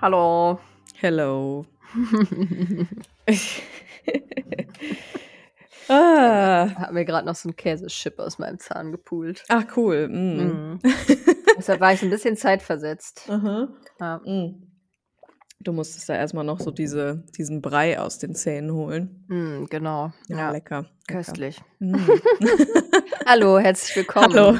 Hallo. Hello. Hat mir gerade noch so einen Käseschip aus meinem Zahn gepult. Ach, cool. Mm. Mm. Deshalb war ich ein bisschen zeitversetzt. Uh-huh. Ja. Mm. Du musstest da erstmal noch so diesen Brei aus den Zähnen holen. Mm, genau. Ja, lecker. Köstlich. Mm. Hallo, herzlich willkommen. Hallo.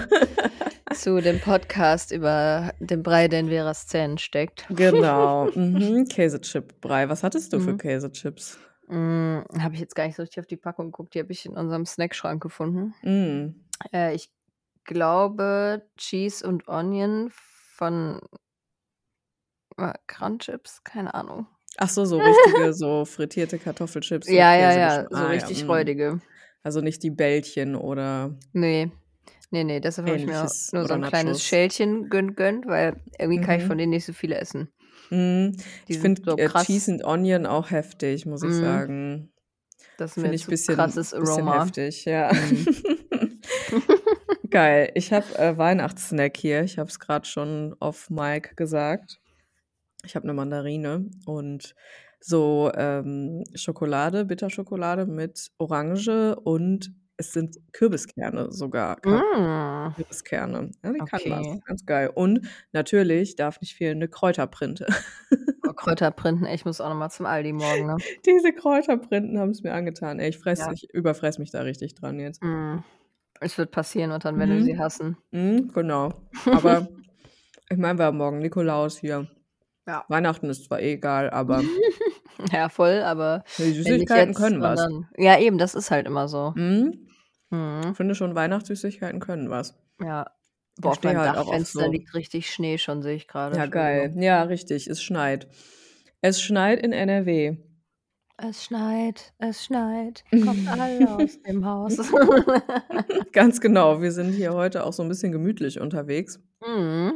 Zu dem Podcast über den Brei, der in Veras Zähnen steckt. Genau. Mhm. Käsechip-Brei. Was hattest du für Käsechips? Habe ich jetzt gar nicht so richtig auf die Packung geguckt. Die habe ich in unserem Snackschrank gefunden. Ich glaube, Cheese und Onion von Crunchips? Keine Ahnung. Ach so, so richtige, so frittierte Kartoffelchips. Ja. So richtig räudige. Also nicht die Bällchen oder... Nee, deshalb habe ich mir auch nur so ein kleines Schälchen gönnt, weil irgendwie kann ich von denen nicht so viele essen. Mm. Ich finde so Cheese and Onion auch heftig, muss ich sagen. Das finde ich ein bisschen heftig, ja. Geil. Ich habe Weihnachtssnack hier. Ich habe es gerade schon off mic gesagt. Ich habe eine Mandarine und so Schokolade, Bitterschokolade mit Orange und es sind Kürbiskerne sogar. Kürbiskerne. Ja, die kann was. Ganz geil. Und natürlich darf nicht fehlen eine Kräuterprinte. Oh, Kräuterprinten, ich muss auch nochmal zum Aldi morgen. Ne? Diese Kräuterprinten haben es mir angetan. Ey, ich überfress mich da richtig dran jetzt. Mm. Es wird passieren und dann, wenn wir sie hassen. Mm, genau. Aber ich meine, wir haben morgen Nikolaus hier. Ja. Weihnachten ist zwar egal, aber... Ja, voll, aber... Die Süßigkeiten können was. Ja, eben, das ist halt immer so. Mhm. Ich finde schon, Weihnachtssüßigkeiten können was. Ja. Boah, auf meinem Dachfenster liegt richtig Schnee schon, sehe ich gerade. Ja, geil. Ja, richtig, es schneit. Es schneit in NRW. Es schneit, kommt alle aus dem Haus. Ganz genau, wir sind hier heute auch so ein bisschen gemütlich unterwegs. Mhm.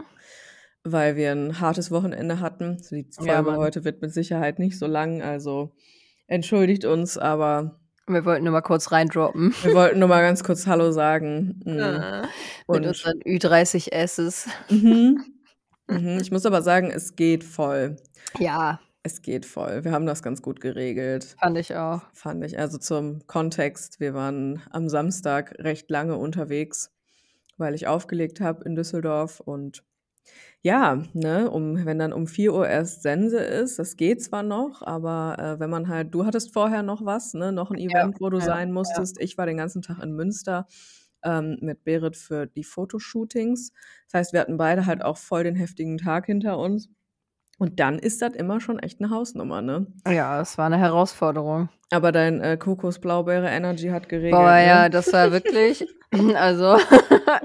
Weil wir ein hartes Wochenende hatten. Die Folge heute wird mit Sicherheit nicht so lang, also entschuldigt uns, aber... Wir wollten nur mal kurz reindroppen. Wir wollten nur mal ganz kurz Hallo sagen. Mhm. Ja, mit unseren Ü30Ss. Mhm. Mhm. Ich muss aber sagen, es geht voll. Ja. Es geht voll. Wir haben das ganz gut geregelt. Fand ich auch. Also zum Kontext, wir waren am Samstag recht lange unterwegs, weil ich aufgelegt habe in Düsseldorf und... Ja, ne, wenn dann um 4 Uhr erst Sense ist, das geht zwar noch, aber wenn man halt, du hattest vorher noch was, ne, noch ein Event, wo du sein musstest. Ja. Ich war den ganzen Tag in Münster mit Berit für die Fotoshootings. Das heißt, wir hatten beide halt auch voll den heftigen Tag hinter uns. Und dann ist das immer schon echt eine Hausnummer, ne? Ja, es war eine Herausforderung. Aber dein Kokos-Blaubeere-Energy hat geregelt. Boah, ja, das war wirklich, also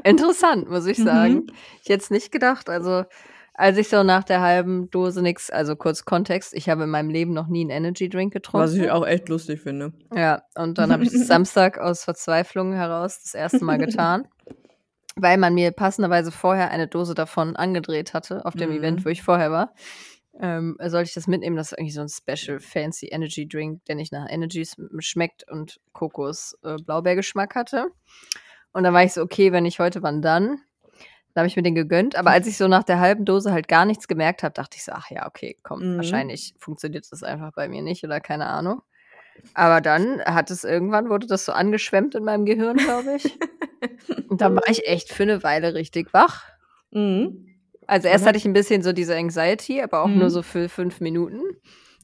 interessant, muss ich sagen. Ich hätte es nicht gedacht, also als ich so nach der halben Dose nix, also kurz Kontext, ich habe in meinem Leben noch nie einen Energy-Drink getrunken. Was ich auch echt lustig finde. Ja, und dann habe ich es Samstag aus Verzweiflung heraus das erste Mal getan. Weil man mir passenderweise vorher eine Dose davon angedreht hatte, auf dem Event, wo ich vorher war. Sollte ich das mitnehmen? Das ist irgendwie so ein Special Fancy Energy Drink, der nicht nach Energy schmeckt und Kokos-Blaubeergeschmack hatte. Und dann war ich so, okay, wenn nicht heute, wann dann? Da habe ich mir den gegönnt. Aber als ich so nach der halben Dose halt gar nichts gemerkt habe, dachte ich so, ach ja, okay, komm, wahrscheinlich funktioniert das einfach bei mir nicht oder keine Ahnung. Aber dann wurde das so angeschwemmt in meinem Gehirn, glaube ich. Und dann war ich echt für eine Weile richtig wach. Mhm. Also erst hatte ich ein bisschen so diese Anxiety, aber auch nur so für 5 Minuten.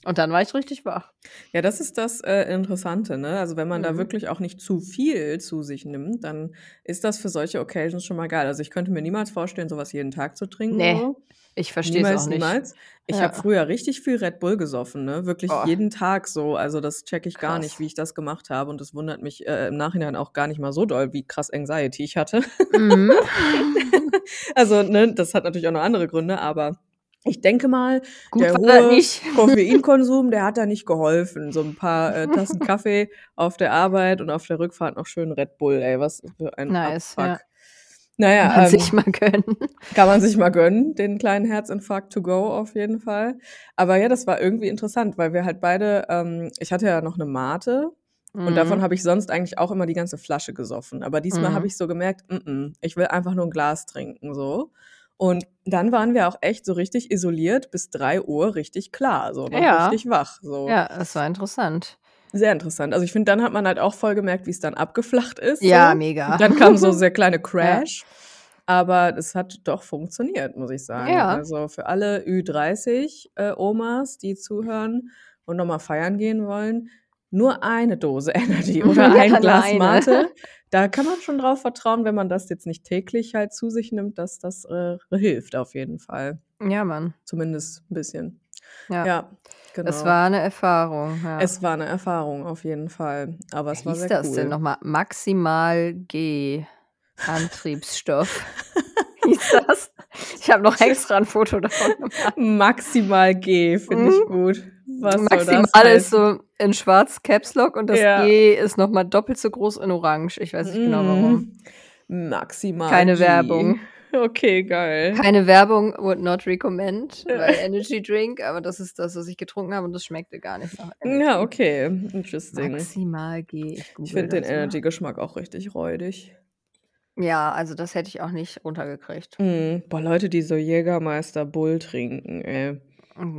Und dann war ich richtig wach. Ja, das ist das Interessante, ne? Also wenn man da wirklich auch nicht zu viel zu sich nimmt, dann ist das für solche Occasions schon mal geil. Also ich könnte mir niemals vorstellen, sowas jeden Tag zu trinken. Nee, so. Ich verstehe es auch nicht. Niemals. Ich habe früher richtig viel Red Bull gesoffen, ne? Wirklich jeden Tag so. Also das checke ich gar nicht, wie ich das gemacht habe. Und das wundert mich im Nachhinein auch gar nicht mal so doll, wie krass Anxiety ich hatte. Mhm. Also ne, das hat natürlich auch noch andere Gründe, aber... Ich denke mal, der hohe Koffeinkonsum, der hat da nicht geholfen. So ein paar Tassen Kaffee auf der Arbeit und auf der Rückfahrt noch schön Red Bull, ey. Was für ein Abfuck. Ja. Naja, kann man sich mal gönnen, den kleinen Herzinfarkt to go auf jeden Fall. Aber ja, das war irgendwie interessant, weil wir halt beide, ich hatte ja noch eine Mate und davon habe ich sonst eigentlich auch immer die ganze Flasche gesoffen. Aber diesmal habe ich so gemerkt, ich will einfach nur ein Glas trinken, so. Und dann waren wir auch echt so richtig isoliert bis 3 Uhr richtig klar, so, ja, richtig wach, so. Ja, das war interessant. Sehr interessant. Also ich finde, dann hat man halt auch voll gemerkt, wie es dann abgeflacht ist. Ja, so. Mega. Und dann kam so der kleine Crash. Ja. Aber es hat doch funktioniert, muss ich sagen. Ja. Also für alle Ü30-Omas, die zuhören und nochmal feiern gehen wollen, nur eine Dose Energy oder ein Glas Mate. Da kann man schon drauf vertrauen, wenn man das jetzt nicht täglich halt zu sich nimmt, dass das hilft auf jeden Fall. Ja, Mann. Zumindest ein bisschen. Ja, genau. Es war eine Erfahrung. Ja. Es war eine Erfahrung, auf jeden Fall. Aber es war sehr cool. Wie hieß das denn nochmal? Maximal G Antriebsstoff. Hieß das? Ich habe noch extra ein Foto davon gemacht. Maximal G, finde ich gut. Was Maximal soll das heißen? Ist so in schwarz Caps Lock und das G ist nochmal doppelt so groß in orange. Ich weiß nicht genau warum. Maximal Keine G. Werbung. Okay, geil. Keine Werbung, would not recommend, weil Energy Drink, aber das ist das, was ich getrunken habe und das schmeckte gar nicht nach Energy. Ja, okay, interesting. Maximal G. Ich finde den Energy-Geschmack auch richtig räudig. Ja, also das hätte ich auch nicht runtergekriegt. Boah, Leute, die so Jägermeister Bull trinken, ey.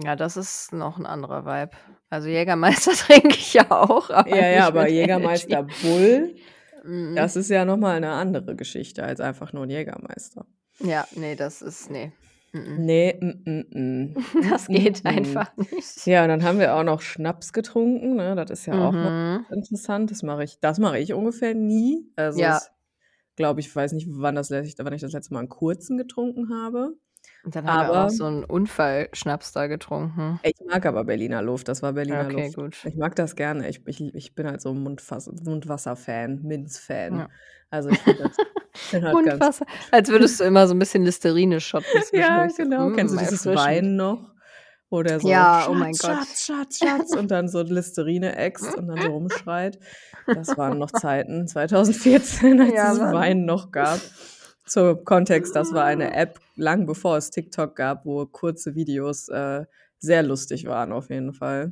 Ja, das ist noch ein anderer Vibe. Also Jägermeister trinke ich ja auch. Aber Jägermeister Bull, das ist ja nochmal eine andere Geschichte als einfach nur ein Jägermeister. Ja, nee, das ist, Das geht einfach nicht. Ja, und dann haben wir auch noch Schnaps getrunken, ne? Das ist ja auch noch interessant. Das mache ich ungefähr nie. Also glaube ich, weiß nicht, wann ich das letzte Mal einen kurzen getrunken habe. Und dann haben wir auch so einen Unfall-Schnaps da getrunken. Ich mag aber Berliner Luft, das war Berliner Luft. Gut. Ich mag das gerne, ich bin halt so ein Mundwasser-Fan, Minz-Fan. Ja. Also ich finde das halt Mundwasser, ganz als würdest du immer so ein bisschen Listerine shoppen. Ja, genau. Kennst du dieses Wein noch? Oder so, ja, Schatz, oh mein Gott. Schatz, und dann so Listerine-Ex und dann so rumschreit. Das waren noch Zeiten, 2014, als es Wein noch gab. Zum Kontext, das war eine App, lang bevor es TikTok gab, wo kurze Videos sehr lustig waren, auf jeden Fall.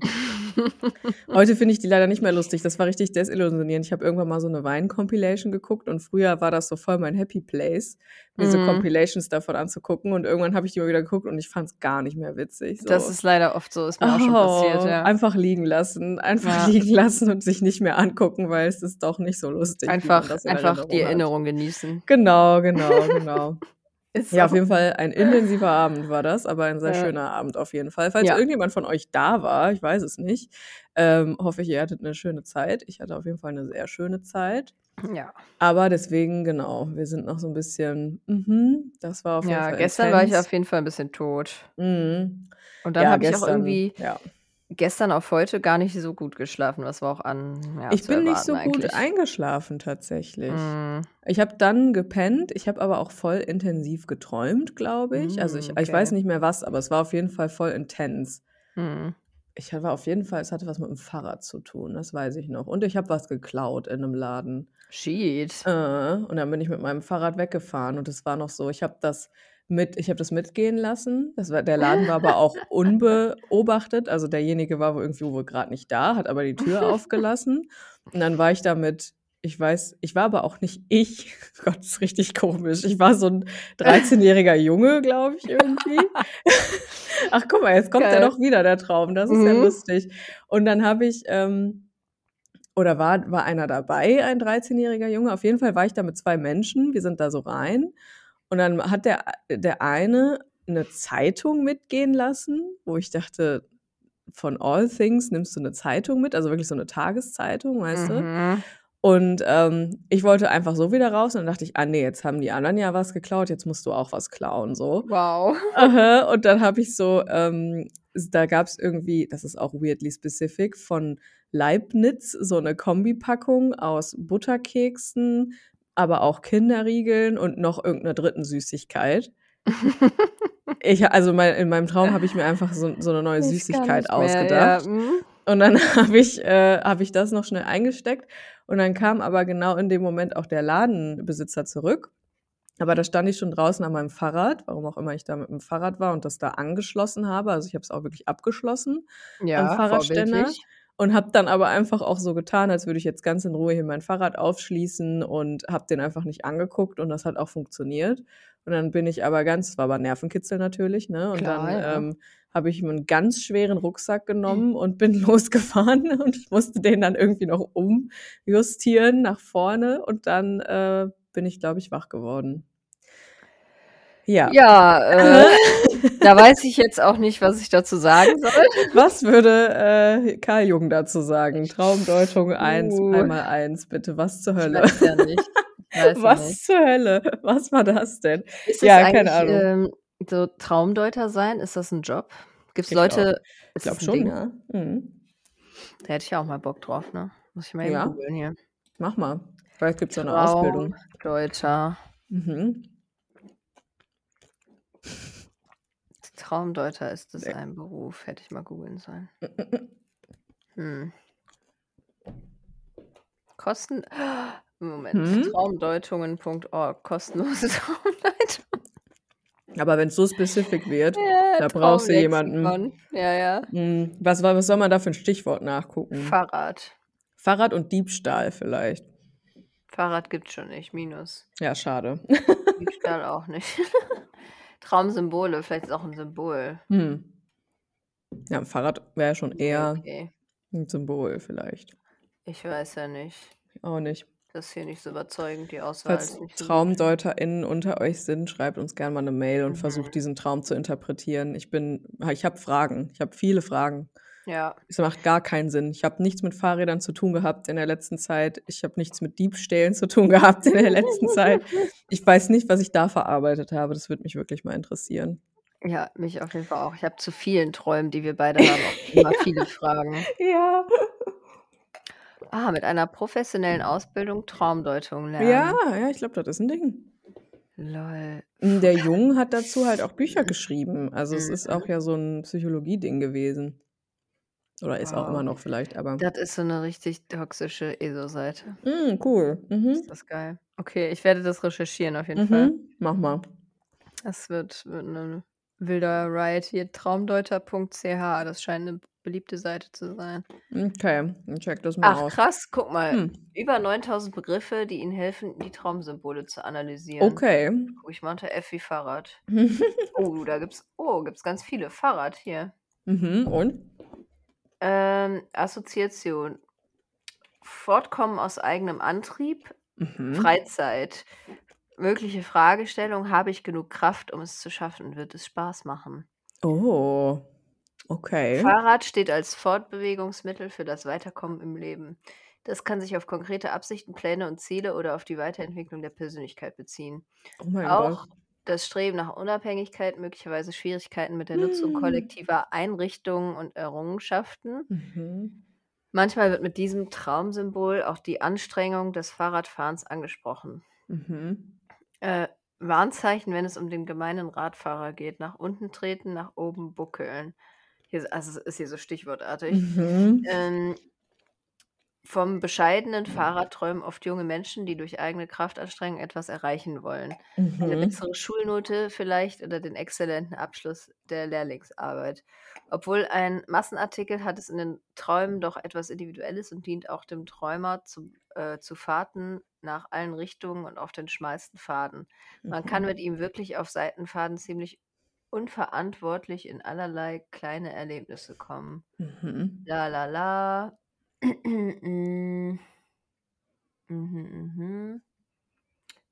Heute finde ich die leider nicht mehr lustig. Das war richtig desillusionierend. Ich habe irgendwann mal so eine Wein-Compilation geguckt und früher war das so voll mein Happy Place, mir so Compilations davon anzugucken und irgendwann habe ich die mal wieder geguckt und ich fand es gar nicht mehr witzig. So. Das ist leider oft so, ist mir auch schon passiert. Ja. Einfach liegen lassen und sich nicht mehr angucken, weil es ist doch nicht so lustig. Einfach die Erinnerung genießen. Genau. Ja, auf jeden Fall ein intensiver Abend war das, aber ein sehr schöner Abend auf jeden Fall. Falls irgendjemand von euch da war, ich weiß es nicht, hoffe ich, ihr hattet eine schöne Zeit. Ich hatte auf jeden Fall eine sehr schöne Zeit. Ja. Aber deswegen, wir sind noch so ein bisschen, das war auf jeden Fall intensiv. Ja, gestern war ich auf jeden Fall ein bisschen tot. Mhm. Und dann habe ich auch irgendwie... Ja. Gestern auf heute gar nicht so gut geschlafen, was war auch an. Ja, ich bin nicht so gut eingeschlafen tatsächlich. Ich habe dann gepennt, ich habe aber auch voll intensiv geträumt, glaube ich. Also ich weiß nicht mehr was, aber es war auf jeden Fall voll intens. Ich war auf jeden Fall, es hatte was mit dem Fahrrad zu tun, das weiß ich noch. Und ich habe was geklaut in einem Laden. Shit. Und dann bin ich mit meinem Fahrrad weggefahren und es war noch so, ich habe das mitgehen lassen. Der Laden war aber auch unbeobachtet. Also derjenige war wohl gerade nicht da, hat aber die Tür aufgelassen. Und dann war ich damit, ich war aber auch nicht ich. Gott, das ist richtig komisch. Ich war so ein 13-jähriger Junge, glaube ich, irgendwie. Ach, guck mal, jetzt kommt ja doch wieder der Traum. Das ist ja lustig. Und dann habe ich... Oder war einer dabei, ein 13-jähriger Junge? Auf jeden Fall war ich da mit 2 Menschen. Wir sind da so rein. Und dann hat der eine Zeitung mitgehen lassen, wo ich dachte, von all things nimmst du eine Zeitung mit, also wirklich so eine Tageszeitung, weißt du? Und ich wollte einfach so wieder raus und dann dachte ich, jetzt haben die anderen ja was geklaut, jetzt musst du auch was klauen, so. Wow. Und dann habe ich so, da gab es irgendwie, das ist auch weirdly specific, von Leibniz so eine Kombipackung aus Butterkeksen, aber auch Kinderriegeln und noch irgendeiner dritten Süßigkeit. In meinem Traum habe ich mir einfach so eine neue Süßigkeit ausgedacht. Ja. Und dann habe ich das noch schnell eingesteckt. Und dann kam aber genau in dem Moment auch der Ladenbesitzer zurück. Aber da stand ich schon draußen an meinem Fahrrad, warum auch immer ich da mit dem Fahrrad war und das da angeschlossen habe. Also ich habe es auch wirklich abgeschlossen am Fahrradständer. Vorbildlich. Und habe dann aber einfach auch so getan, als würde ich jetzt ganz in Ruhe hier mein Fahrrad aufschließen und habe den einfach nicht angeguckt und das hat auch funktioniert. Und dann bin ich aber ganz, es war aber Nervenkitzel natürlich, ne? Und klar, dann habe ich einen ganz schweren Rucksack genommen und bin losgefahren und musste den dann irgendwie noch umjustieren nach vorne und dann bin ich, glaube ich, wach geworden. Ja, da weiß ich jetzt auch nicht, was ich dazu sagen soll. Was würde Karl Jung dazu sagen? Traumdeutung 1, einmal 1, bitte, was zur Hölle? Ich weiß ja nicht. Was zur Hölle? Was war das denn? Ist ja, das keine Ahnung. So Traumdeuter sein, ist das ein Job? Gibt es Leute, ich glaube schon, ne? Da hätte ich ja auch mal Bock drauf, ne? Muss ich mal eben googeln hier. Mach mal, vielleicht gibt es ja eine Ausbildung. Traumdeuter. Mhm. Traumdeuter ist das ein Beruf, hätte ich mal googeln sollen. Kosten. Moment, traumdeutungen.org, kostenlose Traumdeutung. Aber wenn es so spezifisch wird, da brauchst du jemanden. Ja. Was soll man da für ein Stichwort nachgucken? Fahrrad. Fahrrad und Diebstahl vielleicht. Fahrrad gibt's schon nicht, minus. Ja, schade. Diebstahl auch nicht. Traumsymbole, vielleicht ist auch ein Symbol. Ja, ein Fahrrad wäre schon eher ein Symbol vielleicht. Ich weiß ja nicht. Auch nicht. Das ist hier nicht so überzeugend, die Auswahl. Falls TraumdeuterInnen unter euch sind, schreibt uns gerne mal eine Mail und versucht, diesen Traum zu interpretieren. Ich habe Fragen. Ich habe viele Fragen. Ja. Es macht gar keinen Sinn. Ich habe nichts mit Fahrrädern zu tun gehabt in der letzten Zeit. Ich habe nichts mit Diebstählen zu tun gehabt in der letzten Zeit. Ich weiß nicht, was ich da verarbeitet habe. Das würde mich wirklich mal interessieren. Ja, mich auf jeden Fall auch. Ich habe zu vielen Träumen, die wir beide haben, auch immer viele Fragen. Ja. Mit einer professionellen Ausbildung Traumdeutung lernen. Ja, ich glaube, das ist ein Ding. Lol. Der Jung hat dazu halt auch Bücher geschrieben. Also es ist auch ja so ein Psychologie-Ding gewesen. Oder ist auch immer noch vielleicht, aber... Das ist so eine richtig toxische ESO-Seite. Cool. Ist das geil. Okay, ich werde das recherchieren auf jeden Fall. Mach mal. Das wird ein wilder Ride hier. Traumdeuter.ch, das scheint eine beliebte Seite zu sein. Okay, dann check das mal aus. Ach krass, guck mal. Über 9000 Begriffe, die Ihnen helfen, die Traumsymbole zu analysieren. Okay. Ich meinte F wie Fahrrad. Da gibt's ganz viele. Fahrrad hier. Und? Assoziation. Fortkommen aus eigenem Antrieb. Freizeit. Mögliche Fragestellung, habe ich genug Kraft, um es zu schaffen? Wird es Spaß machen? Oh, okay. Fahrrad steht als Fortbewegungsmittel für das Weiterkommen im Leben. Das kann sich auf konkrete Absichten, Pläne und Ziele oder auf die Weiterentwicklung der Persönlichkeit beziehen. Oh mein Gott. Auch das Streben nach Unabhängigkeit, möglicherweise Schwierigkeiten mit der Nutzung kollektiver Einrichtungen und Errungenschaften. Manchmal wird mit diesem Traumsymbol auch die Anstrengung des Fahrradfahrens angesprochen. Warnzeichen, wenn es um den gemeinen Radfahrer geht. Nach unten treten, nach oben buckeln. Also es ist hier so stichwortartig. Vom bescheidenen Fahrradträumen oft junge Menschen, die durch eigene Kraftanstrengung etwas erreichen wollen. Eine bessere Schulnote vielleicht oder den exzellenten Abschluss der Lehrlingsarbeit. Obwohl ein Massenartikel, hat es in den Träumen doch etwas Individuelles und dient auch dem Träumer zu Fahrten nach allen Richtungen und auf den schmalsten Faden. Man kann mit ihm wirklich auf Seitenfaden ziemlich unverantwortlich in allerlei kleine Erlebnisse kommen.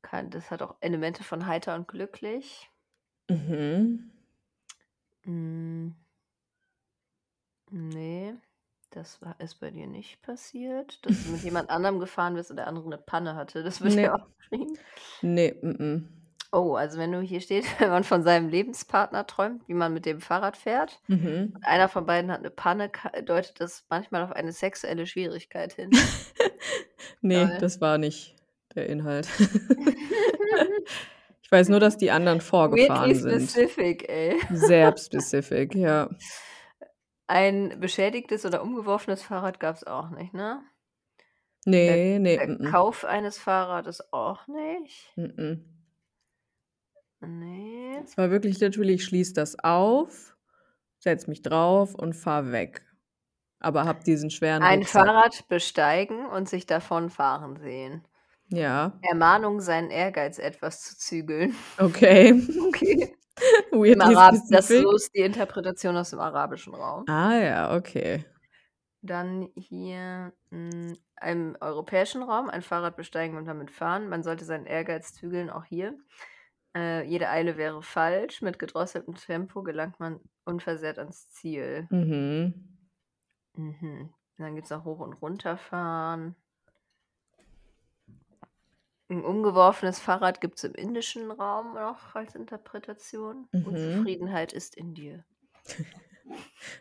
Das hat auch Elemente von heiter und glücklich. Nee, das ist bei dir nicht passiert, dass du mit jemand anderem gefahren bist und der andere eine Panne hatte. Das wird ja auch geschrieben. Oh, also wenn du hier steht, wenn man von seinem Lebenspartner träumt, wie man mit dem Fahrrad fährt, und einer von beiden hat eine Panne, deutet das manchmal auf eine sexuelle Schwierigkeit hin. Das war nicht der Inhalt. Ich weiß nur, dass die anderen vorgefahren sind. Weirdly specific, ey. Sehr specific, ja. Ein beschädigtes oder umgeworfenes Fahrrad gab es auch nicht, ne? Nee. Der Kauf eines Fahrrades auch nicht. Nee. Es war wirklich literally, ich schließe das auf, setze mich drauf und fahre weg. Aber hab diesen schweren Ein Rucksack. Fahrrad besteigen und sich davon fahren sehen. Ja. Ermahnung, seinen Ehrgeiz etwas zu zügeln. Okay. Das ist bloß die Interpretation aus dem arabischen Raum. Ah ja, okay. Dann hier im europäischen Raum, ein Fahrrad besteigen und damit fahren. Man sollte seinen Ehrgeiz zügeln, auch hier. Jede Eile wäre falsch. Mit gedrosseltem Tempo gelangt man unversehrt ans Ziel. Mhm. Dann gibt es noch hoch- und runterfahren. Ein umgeworfenes Fahrrad gibt es im indischen Raum noch als Interpretation. Unzufriedenheit ist in dir.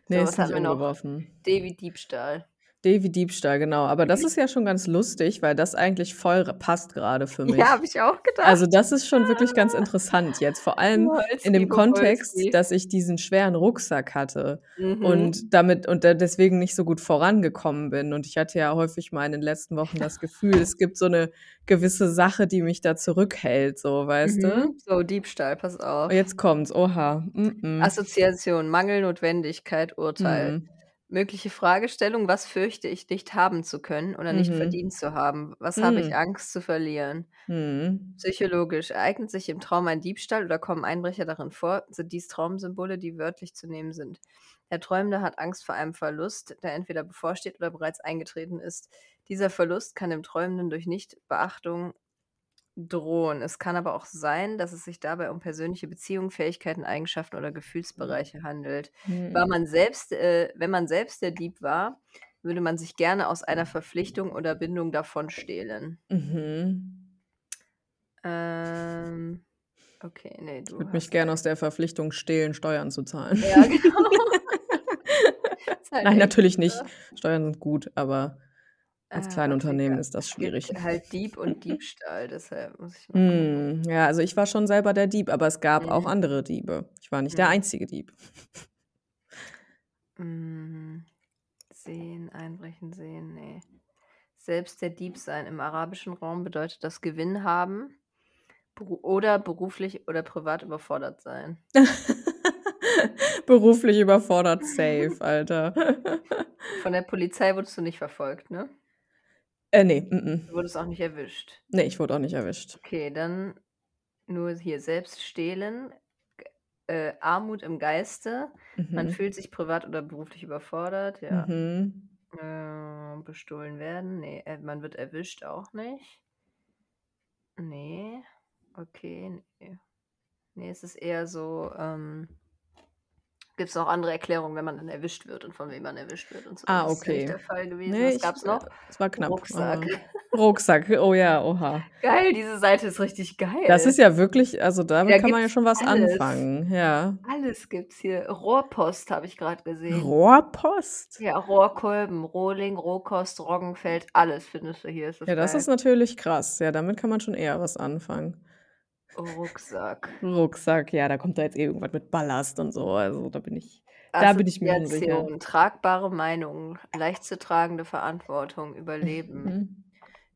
Nee, so, ist nicht umgeworfen. Devi-Diebstahl. Devi-Diebstahl, genau. Aber das ist ja schon ganz lustig, weil das eigentlich voll passt gerade für mich. Ja, habe ich auch gedacht. Also das ist schon wirklich ganz interessant jetzt. Vor allem in dem Kontext, dass ich diesen schweren Rucksack hatte und deswegen nicht so gut vorangekommen bin. Und ich hatte ja häufig mal in den letzten Wochen das Gefühl, es gibt so eine gewisse Sache, die mich da zurückhält, so, weißt du? So, Diebstahl, pass auf. Jetzt kommt's, oha. Assoziation, Mangel, Notwendigkeit, Urteil. Mögliche Fragestellung, was fürchte ich, nicht haben zu können oder nicht verdient zu haben? Was habe ich Angst zu verlieren? Psychologisch, eignet sich im Traum ein Diebstahl oder kommen Einbrecher darin vor? Sind dies Traumsymbole, die wörtlich zu nehmen sind? Der Träumende hat Angst vor einem Verlust, der entweder bevorsteht oder bereits eingetreten ist. Dieser Verlust kann dem Träumenden durch Nichtbeachtung drohen. Es kann aber auch sein, dass es sich dabei um persönliche Beziehungen, Fähigkeiten, Eigenschaften oder Gefühlsbereiche handelt. Wenn man selbst der Dieb war, würde man sich gerne aus einer Verpflichtung oder Bindung davon stehlen. Okay, nee, du. Ich würde mich gerne aus der Verpflichtung stehlen, Steuern zu zahlen. Ja, genau. Halt nein, natürlich so. Nicht. Steuern sind gut, aber als Kleinunternehmen ist das schwierig. Halt Dieb und Diebstahl, deshalb muss ich mal gucken. Ja, also ich war schon selber der Dieb, aber es gab auch andere Diebe. Ich war nicht der einzige Dieb. Sehen, einbrechen, sehen, nee. Selbst der Dieb sein im arabischen Raum bedeutet das Gewinn haben oder beruflich oder privat überfordert sein. Beruflich überfordert, safe, Alter. Von der Polizei wurdest du nicht verfolgt, ne? Nee. Du wurdest auch nicht erwischt. Nee, ich wurde auch nicht erwischt. Okay, dann nur hier selbst stehlen, Armut im Geiste, man fühlt sich privat oder beruflich überfordert, ja. Bestohlen werden, nee, man wird erwischt auch nicht. Nee, okay, nee. Nee, es ist eher so, gibt es noch andere Erklärungen, wenn man dann erwischt wird und von wem man erwischt wird und so. Ah, okay. Das ist nicht der Fall gewesen. Nee, was gab es noch? Es war knapp. Rucksack. Rucksack, oh ja, oha. Geil, diese Seite ist richtig geil. Das ist ja wirklich, also damit da kann man ja schon was anfangen. Ja. Alles gibt's hier. Rohrpost habe ich gerade gesehen. Rohrpost? Ja, Rohrkolben, Rohling, Rohkost, Roggenfeld, alles findest du hier. Ist das ja, geil. Das ist natürlich krass. Ja, damit kann man schon eher was anfangen. Rucksack, ja, da kommt da jetzt irgendwas mit Ballast und so, also da bin ich mir unsicher. Tragbare Meinungen, leicht zu tragende Verantwortung, Überleben.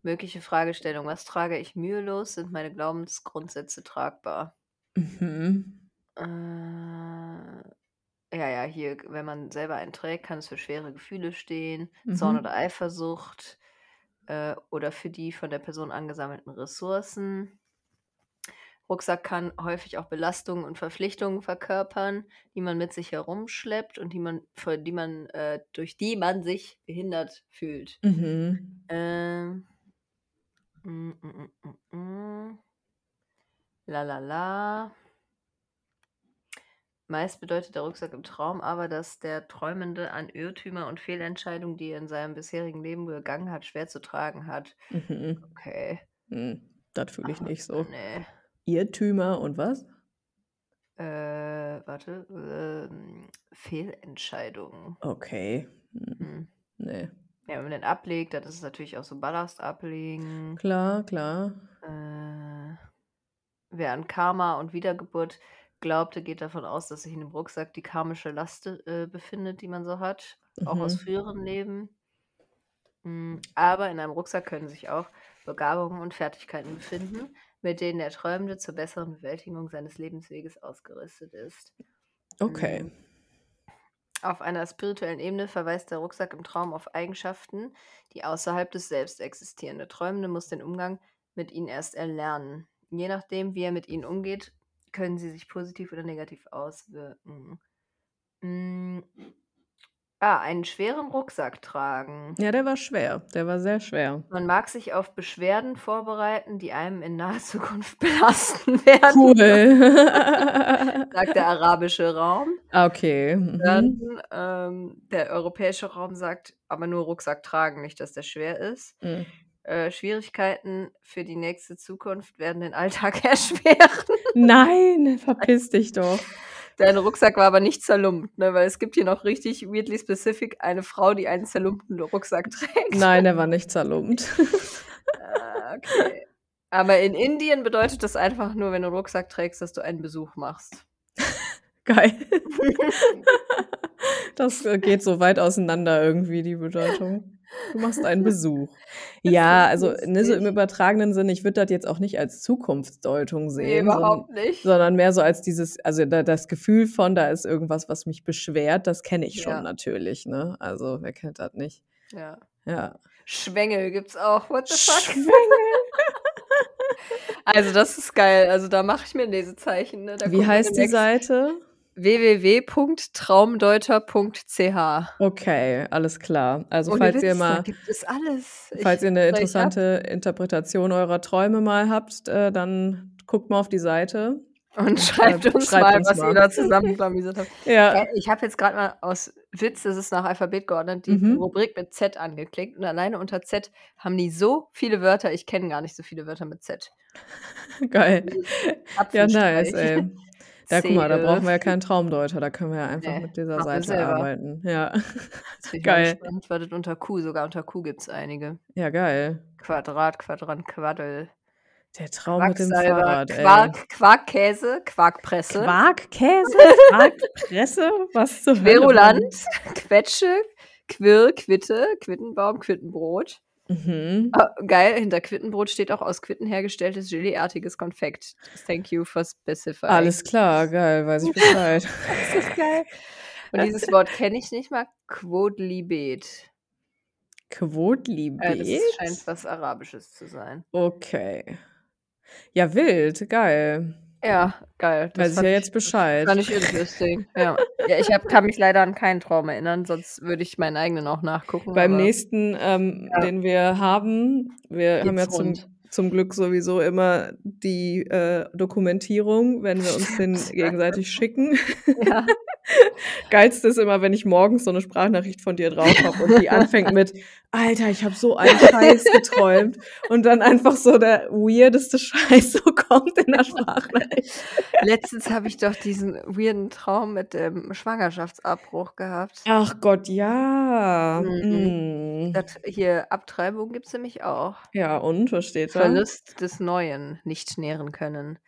Mögliche Fragestellung, was trage ich mühelos, sind meine Glaubensgrundsätze tragbar? Ja, hier, wenn man selber einen trägt, kann es für schwere Gefühle stehen, Zorn oder Eifersucht oder für die von der Person angesammelten Ressourcen. Rucksack kann häufig auch Belastungen und Verpflichtungen verkörpern, die man mit sich herumschleppt und durch die man sich behindert fühlt. Meist bedeutet der Rucksack im Traum aber, dass der Träumende an Irrtümer und Fehlentscheidungen, die er in seinem bisherigen Leben begangen hat, schwer zu tragen hat. Okay. Das fühle ich nicht so. Nee. Irrtümer und was? Fehlentscheidungen. Okay. Nee. Ja, wenn man den ablegt, dann ist es natürlich auch so Ballast ablegen. Klar. Wer an Karma und Wiedergeburt glaubte, geht davon aus, dass sich in dem Rucksack die karmische Last befindet, die man so hat. Auch aus früheren Leben. Aber in einem Rucksack können sich auch Begabungen und Fertigkeiten befinden. mit denen der Träumende zur besseren Bewältigung seines Lebensweges ausgerüstet ist. Okay. Auf einer spirituellen Ebene verweist der Rucksack im Traum auf Eigenschaften, die außerhalb des Selbst existieren. Der Träumende muss den Umgang mit ihnen erst erlernen. Je nachdem, wie er mit ihnen umgeht, können sie sich positiv oder negativ auswirken. Einen schweren Rucksack tragen. Ja, der war schwer. Der war sehr schwer. Man mag sich auf Beschwerden vorbereiten, die einem in naher Zukunft belasten werden. Cool. Sagt der arabische Raum. Okay. Dann, der europäische Raum sagt, aber nur Rucksack tragen, nicht, dass der schwer ist. Mhm. Schwierigkeiten für die nächste Zukunft werden den Alltag erschweren. Nein, verpiss dich doch. Dein Rucksack war aber nicht zerlumpt, ne? Weil es gibt hier noch richtig weirdly specific eine Frau, die einen zerlumpten Rucksack trägt. Nein, der war nicht zerlumpt. Okay. Aber in Indien bedeutet das einfach nur, wenn du einen Rucksack trägst, dass du einen Besuch machst. Geil. Das geht so weit auseinander irgendwie, die Bedeutung. Du machst einen Besuch. Ja, also ne, so im übertragenen Sinne, ich würde das jetzt auch nicht als Zukunftsdeutung sehen. Nee, überhaupt nicht. Sondern mehr so als dieses, also das Gefühl von, da ist irgendwas, was mich beschwert, das kenne ich schon natürlich, ne? Also, wer kennt das nicht? Ja. Ja. Schwengel gibt's auch. What the fuck? Schwengel! Also, das ist geil. Also, da mache ich mir Lesezeichen. Ne? Wie heißt die Seite? www.traumdeuter.ch. Okay, alles klar. Also falls ihr mal, gibt es alles. Falls ihr eine interessante Interpretation eurer Träume mal habt, dann guckt mal auf die Seite und schreibt uns mal, was ihr da zusammenklammert habt. Ja. Ich habe jetzt gerade mal aus Witz, das ist nach Alphabet geordnet, die Rubrik mit Z angeklickt und alleine unter Z haben die so viele Wörter. Ich kenne gar nicht so viele Wörter mit Z. Geil. Ja, nice, ey. Ja, guck mal, da brauchen wir ja keinen Traumdeuter, da können wir ja einfach mit dieser Seite arbeiten. Ja. Geil. Unter Q, sogar unter Q gibt es einige. Ja, geil. Quadrat, Quadrant, Quaddel. Der Traum mit dem Fahrrad, Quark, Quarkkäse, Quarkpresse. Quarkkäse, Quarkpresse? Was zur Hölle? Querulant, Quetsche, Quirr, Quitte, Quittenbaum, Quittenbrot. Mhm. Oh, geil, hinter Quittenbrot steht auch aus Quitten hergestelltes Gelee-artiges Konfekt. Thank you for specifying. Alles klar, geil, weiß ich Bescheid. Das ist geil. Und dieses Wort kenne ich nicht mal. Quodlibet. Quodlibet? Das scheint was Arabisches zu sein. Okay. Ja, wild, geil. Ja, geil. Das weiß ich ja jetzt Bescheid. Fand ich interesting. Ja, kann mich leider an keinen Traum erinnern, sonst würde ich meinen eigenen auch nachgucken. Beim nächsten, den wir haben, haben ja zum Glück sowieso immer die Dokumentierung, wenn wir uns den gegenseitig schicken. Ja. Geilste ist immer, wenn ich morgens so eine Sprachnachricht von dir drauf habe und die anfängt mit Alter, ich habe so einen Scheiß geträumt und dann einfach so der weirdeste Scheiß so kommt in der Sprachnachricht. Letztens habe ich doch diesen weirden Traum mit dem Schwangerschaftsabbruch gehabt. Ach Gott, ja. Mhm. Mhm. Hier, Abtreibung gibt es nämlich auch. Ja, und? Was steht da? Verlust des Neuen, nicht nähren können.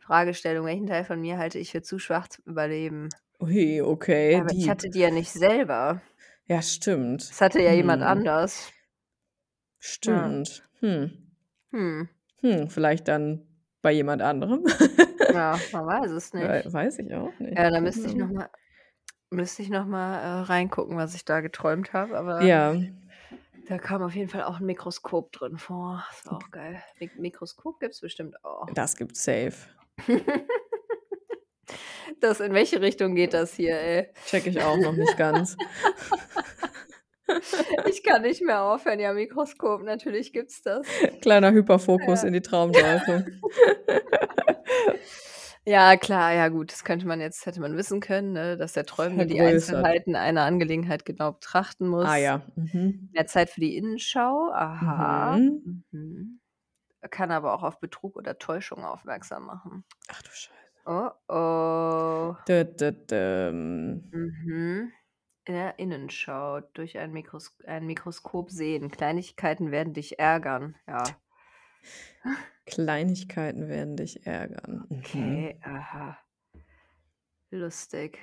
Fragestellung, welchen Teil von mir halte ich für zu schwach zu überleben? Ui, okay. Aber ich hatte die ja nicht selber. Ja, stimmt. Das hatte ja jemand anders. Stimmt. Ja. Vielleicht dann bei jemand anderem. Ja, man weiß es nicht. Weiß ich auch nicht. Ja, da müsste ich noch mal reingucken, was ich da geträumt habe. Aber ja. Da kam auf jeden Fall auch ein Mikroskop drin vor. Ist auch geil. Mikroskop gibt es bestimmt auch. Das gibt's safe. In welche Richtung geht das hier, ey? Check ich auch noch nicht ganz. Ich kann nicht mehr aufhören. Ja, Mikroskop, natürlich gibt's das. Kleiner Hyperfokus in die Traumdeutung. Ja, klar, ja gut, das hätte man wissen können, ne, dass der Träumende die Einzelheiten einer Angelegenheit genau betrachten muss. Ah ja. Mehr Zeit für die Innenschau, aha. Kann aber auch auf Betrug oder Täuschung aufmerksam machen. Ach du Scheiße. Oh, oh. In der Innenschau, durch ein Mikroskop sehen. Kleinigkeiten werden dich ärgern, ja. Kleinigkeiten werden dich ärgern. Okay, aha. Lustig.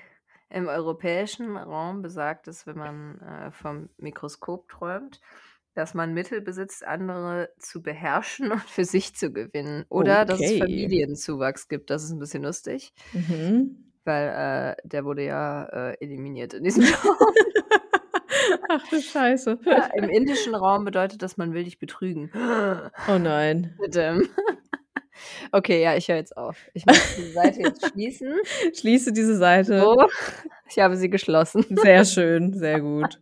Im europäischen Raum besagt es, wenn man vom Mikroskop träumt, dass man Mittel besitzt, andere zu beherrschen und für sich zu gewinnen. Oder dass es Familienzuwachs gibt. Das ist ein bisschen lustig, weil der wurde ja eliminiert in diesem Raum. Ach du Scheiße. Ja, im indischen Raum bedeutet das, man will dich betrügen. Oh nein. Bitte. Okay, ja, ich höre jetzt auf. Ich muss diese Seite jetzt schließen. Schließe diese Seite. So, ich habe sie geschlossen. Sehr schön, sehr gut.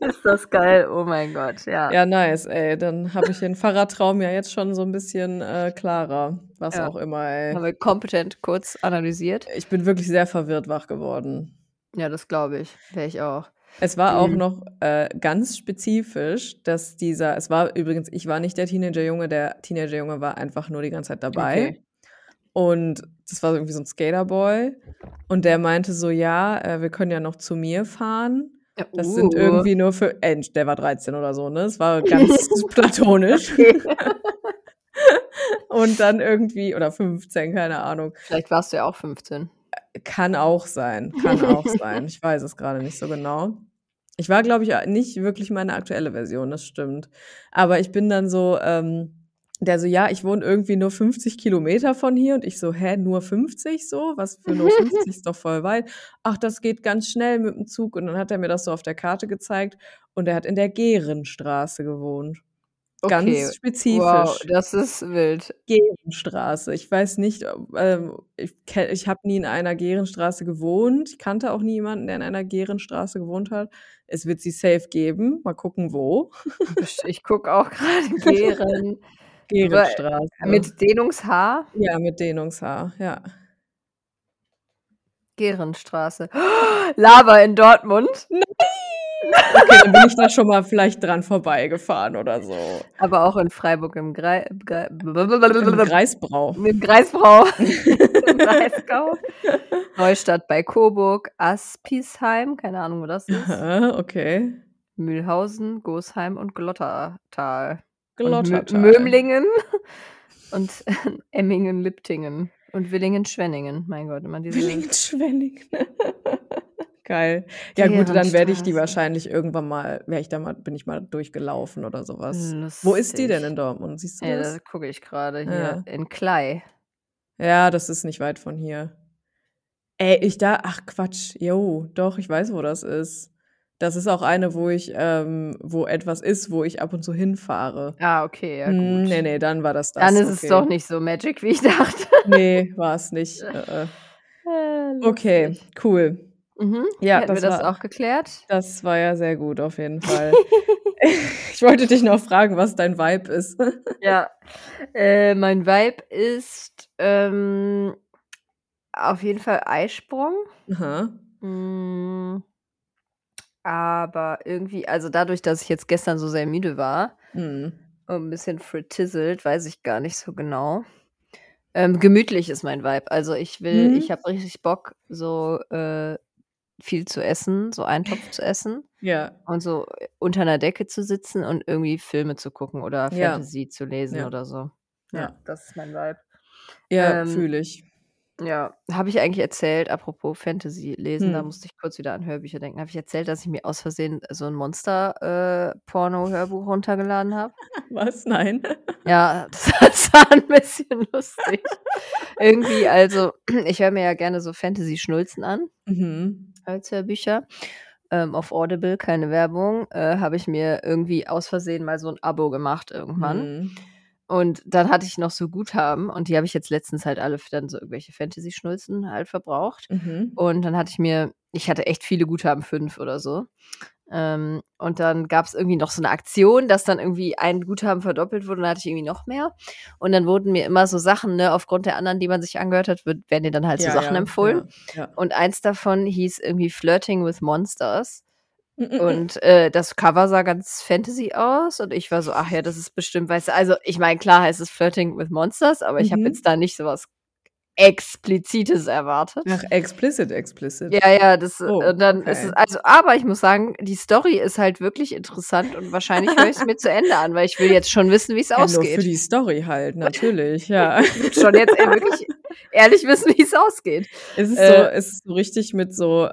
Ist das geil, oh mein Gott, ja. Ja, nice, ey, dann habe ich den Fahrradtraum ja jetzt schon so ein bisschen klarer, was auch immer, ey. Haben wir kompetent kurz analysiert. Ich bin wirklich sehr verwirrt wach geworden. Ja, das glaube ich, wäre ich auch. Es war auch noch ganz spezifisch, dass es war übrigens, ich war nicht der Teenagerjunge, der Teenagerjunge war einfach nur die ganze Zeit dabei. Okay. Und das war irgendwie so ein Skaterboy. Und der meinte so, ja, wir können ja noch zu mir fahren. Das sind irgendwie nur für, der war 13 oder so, ne? Es war ganz platonisch. Okay. Und dann irgendwie, oder 15, keine Ahnung. Vielleicht warst du ja auch 15. Kann auch sein. Ich weiß es gerade nicht so genau. Ich war, glaube ich, nicht wirklich meine aktuelle Version, das stimmt. Aber ich bin dann so, der so, ja, ich wohne irgendwie nur 50 Kilometer von hier. Und ich so, hä, nur 50 so? Was für nur 50 ist doch voll weit. Ach, das geht ganz schnell mit dem Zug. Und dann hat er mir das so auf der Karte gezeigt. Und er hat in der Gehrenstraße gewohnt. Ganz spezifisch. Wow, das ist wild. Gehrenstraße. Ich weiß nicht, ich habe nie in einer Gehrenstraße gewohnt. Ich kannte auch niemanden, der in einer Gehrenstraße gewohnt hat. Es wird sie safe geben. Mal gucken, wo. Ich gucke auch gerade Gehrenstraße. Mit Dehnungshaar? Ja, mit Dehnungshaar, ja. Gehrenstraße. Oh, Lava in Dortmund. Nein! Okay, dann bin ich da schon mal vielleicht dran vorbeigefahren oder so. Aber auch in Freiburg im Breisgau. Im Breisgau. Neustadt bei Coburg, Aspisheim, keine Ahnung, wo das ist. Okay. Mühlhausen, Gosheim und Glottertal. Glottertal. Und Mömlingen und Emmingen-Liptingen und Willingen-Schwenningen. Mein Gott, immer diese. Willingen-Schwenningen. Geil. Ja gut, dann werde ich die wahrscheinlich irgendwann mal, bin ich mal durchgelaufen oder sowas. Lustig. Wo ist die denn in Dortmund? Siehst du das? Ja, da gucke ich gerade hier. Ja. In Klei. Ja, das ist nicht weit von hier. Ach Quatsch, doch, ich weiß, wo das ist. Das ist auch eine, wo etwas ist, wo ich ab und zu hinfahre. Ah, okay, ja gut. Nee, dann war das. Dann ist es doch nicht so magic, wie ich dachte. Nee, war es nicht. Okay, cool. Mhm. Ja, hätten wir das auch geklärt? Das war ja sehr gut, auf jeden Fall. Ich wollte dich noch fragen, was dein Vibe ist. Ja, mein Vibe ist auf jeden Fall Eisprung. Aha. Aber irgendwie, also dadurch, dass ich jetzt gestern so sehr müde war und ein bisschen frittizelt, weiß ich gar nicht so genau. Gemütlich ist mein Vibe. Also ich habe richtig Bock, so viel zu essen, so Eintopf zu essen. Ja. Und so unter einer Decke zu sitzen und irgendwie Filme zu gucken oder Fantasy zu lesen oder so. Ja, das ist mein Vibe. Ja, fühle ich. Ja, habe ich eigentlich erzählt, apropos Fantasy lesen, da musste ich kurz wieder an Hörbücher denken. Habe ich erzählt, dass ich mir aus Versehen so ein Monster-Porno-Hörbuch runtergeladen habe? Was? Nein. Ja, das war ein bisschen lustig. Irgendwie, also, ich höre mir ja gerne so Fantasy-Schnulzen an als Hörbücher. Auf Audible, keine Werbung, habe ich mir irgendwie aus Versehen mal so ein Abo gemacht irgendwann. Und dann hatte ich noch so Guthaben und die habe ich jetzt letztens halt alle für dann so irgendwelche Fantasy-Schnulzen halt verbraucht. Und dann hatte ich hatte echt viele Guthaben, 5 oder so. Und dann gab es irgendwie noch so eine Aktion, dass dann irgendwie ein Guthaben verdoppelt wurde und dann hatte ich irgendwie noch mehr. Und dann wurden mir immer so Sachen, ne, aufgrund der anderen, die man sich angehört hat, werden dir dann halt so Sachen empfohlen. Ja. Und eins davon hieß irgendwie Flirting with Monsters. Und das Cover sah ganz Fantasy aus und ich war so, ach ja, das ist bestimmt, weißt du, also ich meine, klar heißt es Flirting with Monsters, aber ich habe jetzt da nicht sowas Explizites erwartet. Ach, explicit. Ja, das, und dann ist es, also, aber ich muss sagen, die Story ist halt wirklich interessant und wahrscheinlich höre ich es mir zu Ende an, weil ich will jetzt schon wissen, wie es ausgeht. Nur für die Story halt, natürlich, ja. Ich will schon jetzt wirklich ehrlich wissen, wie es ausgeht. Es ist so richtig mit so,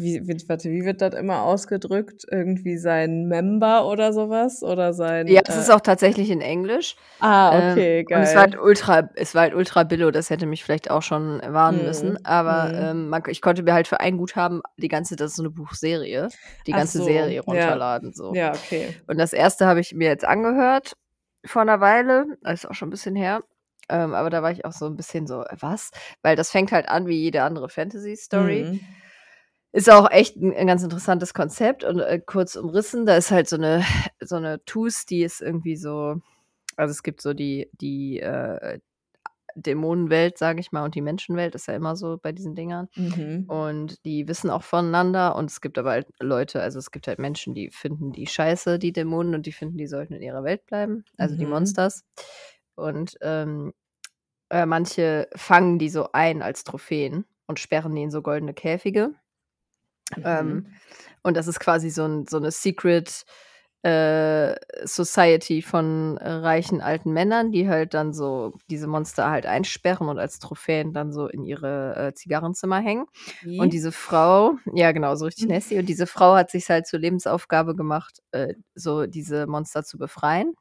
wie wird das immer ausgedrückt? Irgendwie sein Member oder sowas? Oder sein. Ja, das ist auch tatsächlich in Englisch. Ah, okay, geil. Und es war halt ultra billo, das hätte mich vielleicht auch schon warnen müssen. Aber ich konnte mir halt für ein Guthaben das ist so eine Buchserie, die ganze Serie runterladen. So. Ja, okay. Und das erste habe ich mir jetzt angehört vor einer Weile, das ist auch schon ein bisschen her. Aber da war ich auch so ein bisschen so, was? Weil das fängt halt an wie jede andere Fantasy-Story. Mhm. Ist auch echt ein ganz interessantes Konzept und kurz umrissen, da ist halt so eine Tus, die ist irgendwie so, also es gibt so die Dämonenwelt, sage ich mal, und die Menschenwelt ist ja immer so bei diesen Dingern und die wissen auch voneinander und es gibt aber halt Leute, also es gibt halt Menschen, die finden die scheiße, die Dämonen, und die finden, die sollten in ihrer Welt bleiben, also die Monsters, und manche fangen die so ein als Trophäen und sperren die in so goldene Käfige. Und das ist quasi so eine Secret Society von reichen alten Männern, die halt dann so diese Monster halt einsperren und als Trophäen dann so in ihre Zigarrenzimmer hängen. Wie? Und diese Frau, ja genau, so richtig nasty, und diese Frau hat sich halt zur Lebensaufgabe gemacht, so diese Monster zu befreien.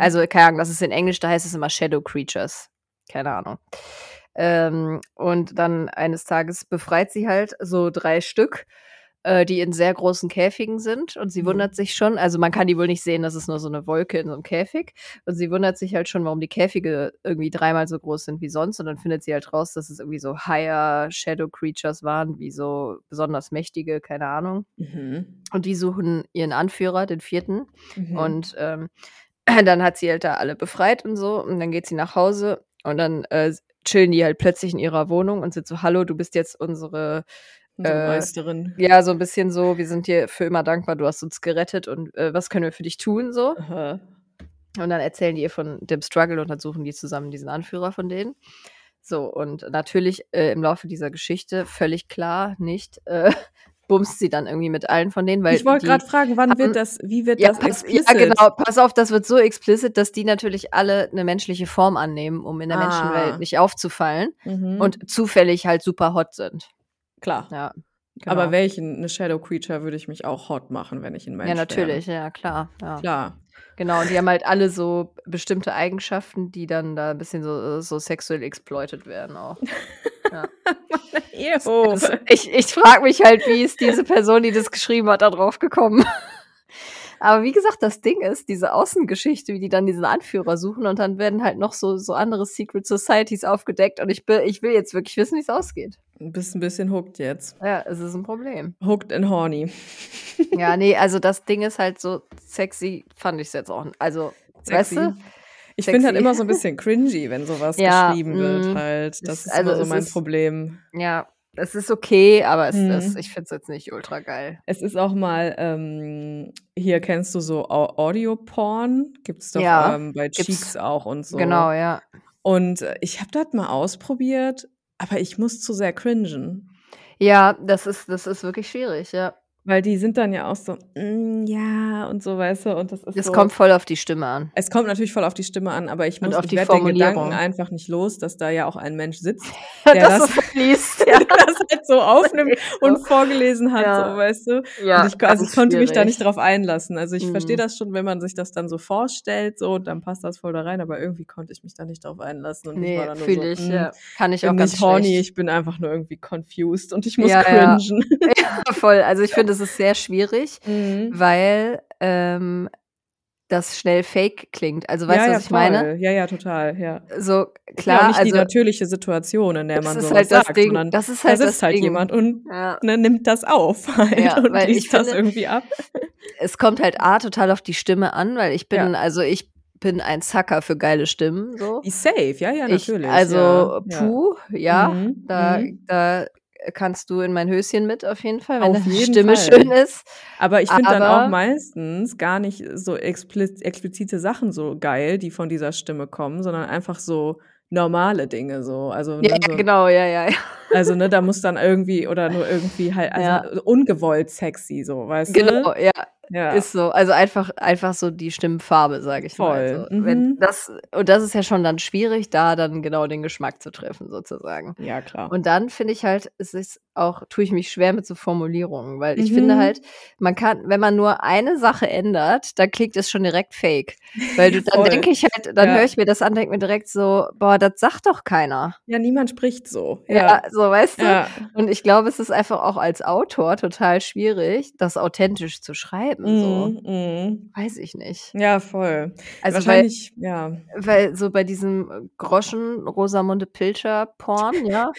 Also keine Ahnung, das ist in Englisch, da heißt es immer Shadow Creatures, keine Ahnung. Und dann eines Tages befreit sie halt so 3 Stück, die in sehr großen Käfigen sind. Und sie wundert sich schon, also man kann die wohl nicht sehen, das ist nur so eine Wolke in so einem Käfig. Und sie wundert sich halt schon, warum die Käfige irgendwie 3-mal so groß sind wie sonst. Und dann findet sie halt raus, dass es irgendwie so higher Shadow Creatures waren, wie so besonders mächtige, keine Ahnung. Und die suchen ihren Anführer, den 4. Und dann hat sie halt da alle befreit und so. Und dann geht sie nach Hause und dann chillen die halt plötzlich in ihrer Wohnung und sind so, hallo, du bist jetzt unsere Meisterin. Ja, so ein bisschen so, wir sind dir für immer dankbar, du hast uns gerettet und was können wir für dich tun, so. Aha. Und dann erzählen die ihr von dem Struggle und dann suchen die zusammen diesen Anführer von denen. So, und natürlich im Laufe dieser Geschichte, völlig klar, nicht bumst sie dann irgendwie mit allen von denen, weil ich wollte gerade fragen, wie wird das explicit? Ja, genau, pass auf, das wird so explicit, dass die natürlich alle eine menschliche Form annehmen, um in der Menschenwelt nicht aufzufallen und zufällig halt super hot sind. Klar. Ja, genau. Aber eine Shadow Creature würde ich mich auch hot machen, wenn ich ein Mensch wäre. Ja, natürlich, ja, klar. Ja. Klar. Genau, und die haben halt alle so bestimmte Eigenschaften, die dann da ein bisschen so sexuell exploited werden auch. Ja. Ich frage mich halt, wie ist diese Person, die das geschrieben hat, da drauf gekommen? Aber wie gesagt, das Ding ist, diese Außengeschichte, wie die dann diesen Anführer suchen und dann werden halt noch so andere Secret Societies aufgedeckt und ich will jetzt wirklich wissen, wie es ausgeht. Du bist ein bisschen hooked jetzt. Ja, es ist ein Problem. Hooked and horny. Ja, nee, also das Ding ist halt so sexy, fand ich es jetzt auch. Also, sexy. Weißt du? Ich finde halt immer so ein bisschen cringy, wenn sowas geschrieben wird halt. Das ist also immer so mein Problem. Ja, es ist okay, aber ich finde es jetzt nicht ultra geil. Es ist auch mal, hier kennst du so Audio-Porn, gibt es doch bei Cheeks auch und so. Genau, ja. Und ich habe das mal ausprobiert, aber ich muss zu sehr cringen. Ja, das ist wirklich schwierig, ja. Weil die sind dann ja auch so, ja, und so, weißt du, und das ist Es kommt voll auf die Stimme an. Es kommt natürlich voll auf die Stimme an, aber ich werde den Gedanken einfach nicht los, dass da ja auch ein Mensch sitzt, der das liest, ja. Das halt so aufnimmt und vorgelesen hat, so, weißt du. Ja, und ich konnte mich da nicht drauf einlassen. Also ich verstehe das schon, wenn man sich das dann so vorstellt, so, und dann passt das voll da rein, aber irgendwie konnte ich mich da nicht drauf einlassen. Und ich war dann nur so, kann ich auch ganz schlecht. Ich bin nicht horny, ich bin einfach nur irgendwie confused und ich muss cringen. Ja, voll. Also ich finde, das ist sehr schwierig, weil das schnell fake klingt. Also weißt du, was ich meine? Ja, ja, total. Ja. So klar, nicht die natürliche Situation, in der man so halt sagt. Das ist halt jemand und nimmt das auf halt und liest das irgendwie ab. Es kommt halt total auf die Stimme an, weil ich bin ein Sucker für geile Stimmen. So. Safe, ja, ja, natürlich. Da kannst du in mein Höschen mit, auf jeden Fall, wenn die Stimme schön ist. Aber ich finde dann auch meistens gar nicht so explizite Sachen so geil, die von dieser Stimme kommen, sondern einfach so normale Dinge so. Also, ja, genau, ja. Also, ne, da muss dann irgendwie oder nur irgendwie halt, also ja, ungewollt sexy, so, weißt du? Genau, ja. Ja. Ist so, also einfach so die Stimmfarbe, sage ich mal. So. Mhm. Und das ist ja schon dann schwierig, da dann genau den Geschmack zu treffen, sozusagen. Ja, klar. Und dann finde ich halt, es ist auch, tue ich mich schwer mit so Formulierungen, weil ich finde halt, man kann, wenn man nur eine Sache ändert, dann klingt es schon direkt fake. Weil du, dann denke ich halt, dann höre ich mir das an, denke mir direkt so, boah, das sagt doch keiner. Ja, niemand spricht so. Ja, so, weißt du? Und ich glaube, es ist einfach auch als Autor total schwierig, das authentisch zu schreiben. So. Weiß ich nicht. Ja, voll. Also wahrscheinlich, weil so bei diesem Groschen Rosamunde Pilcher Porn, ja,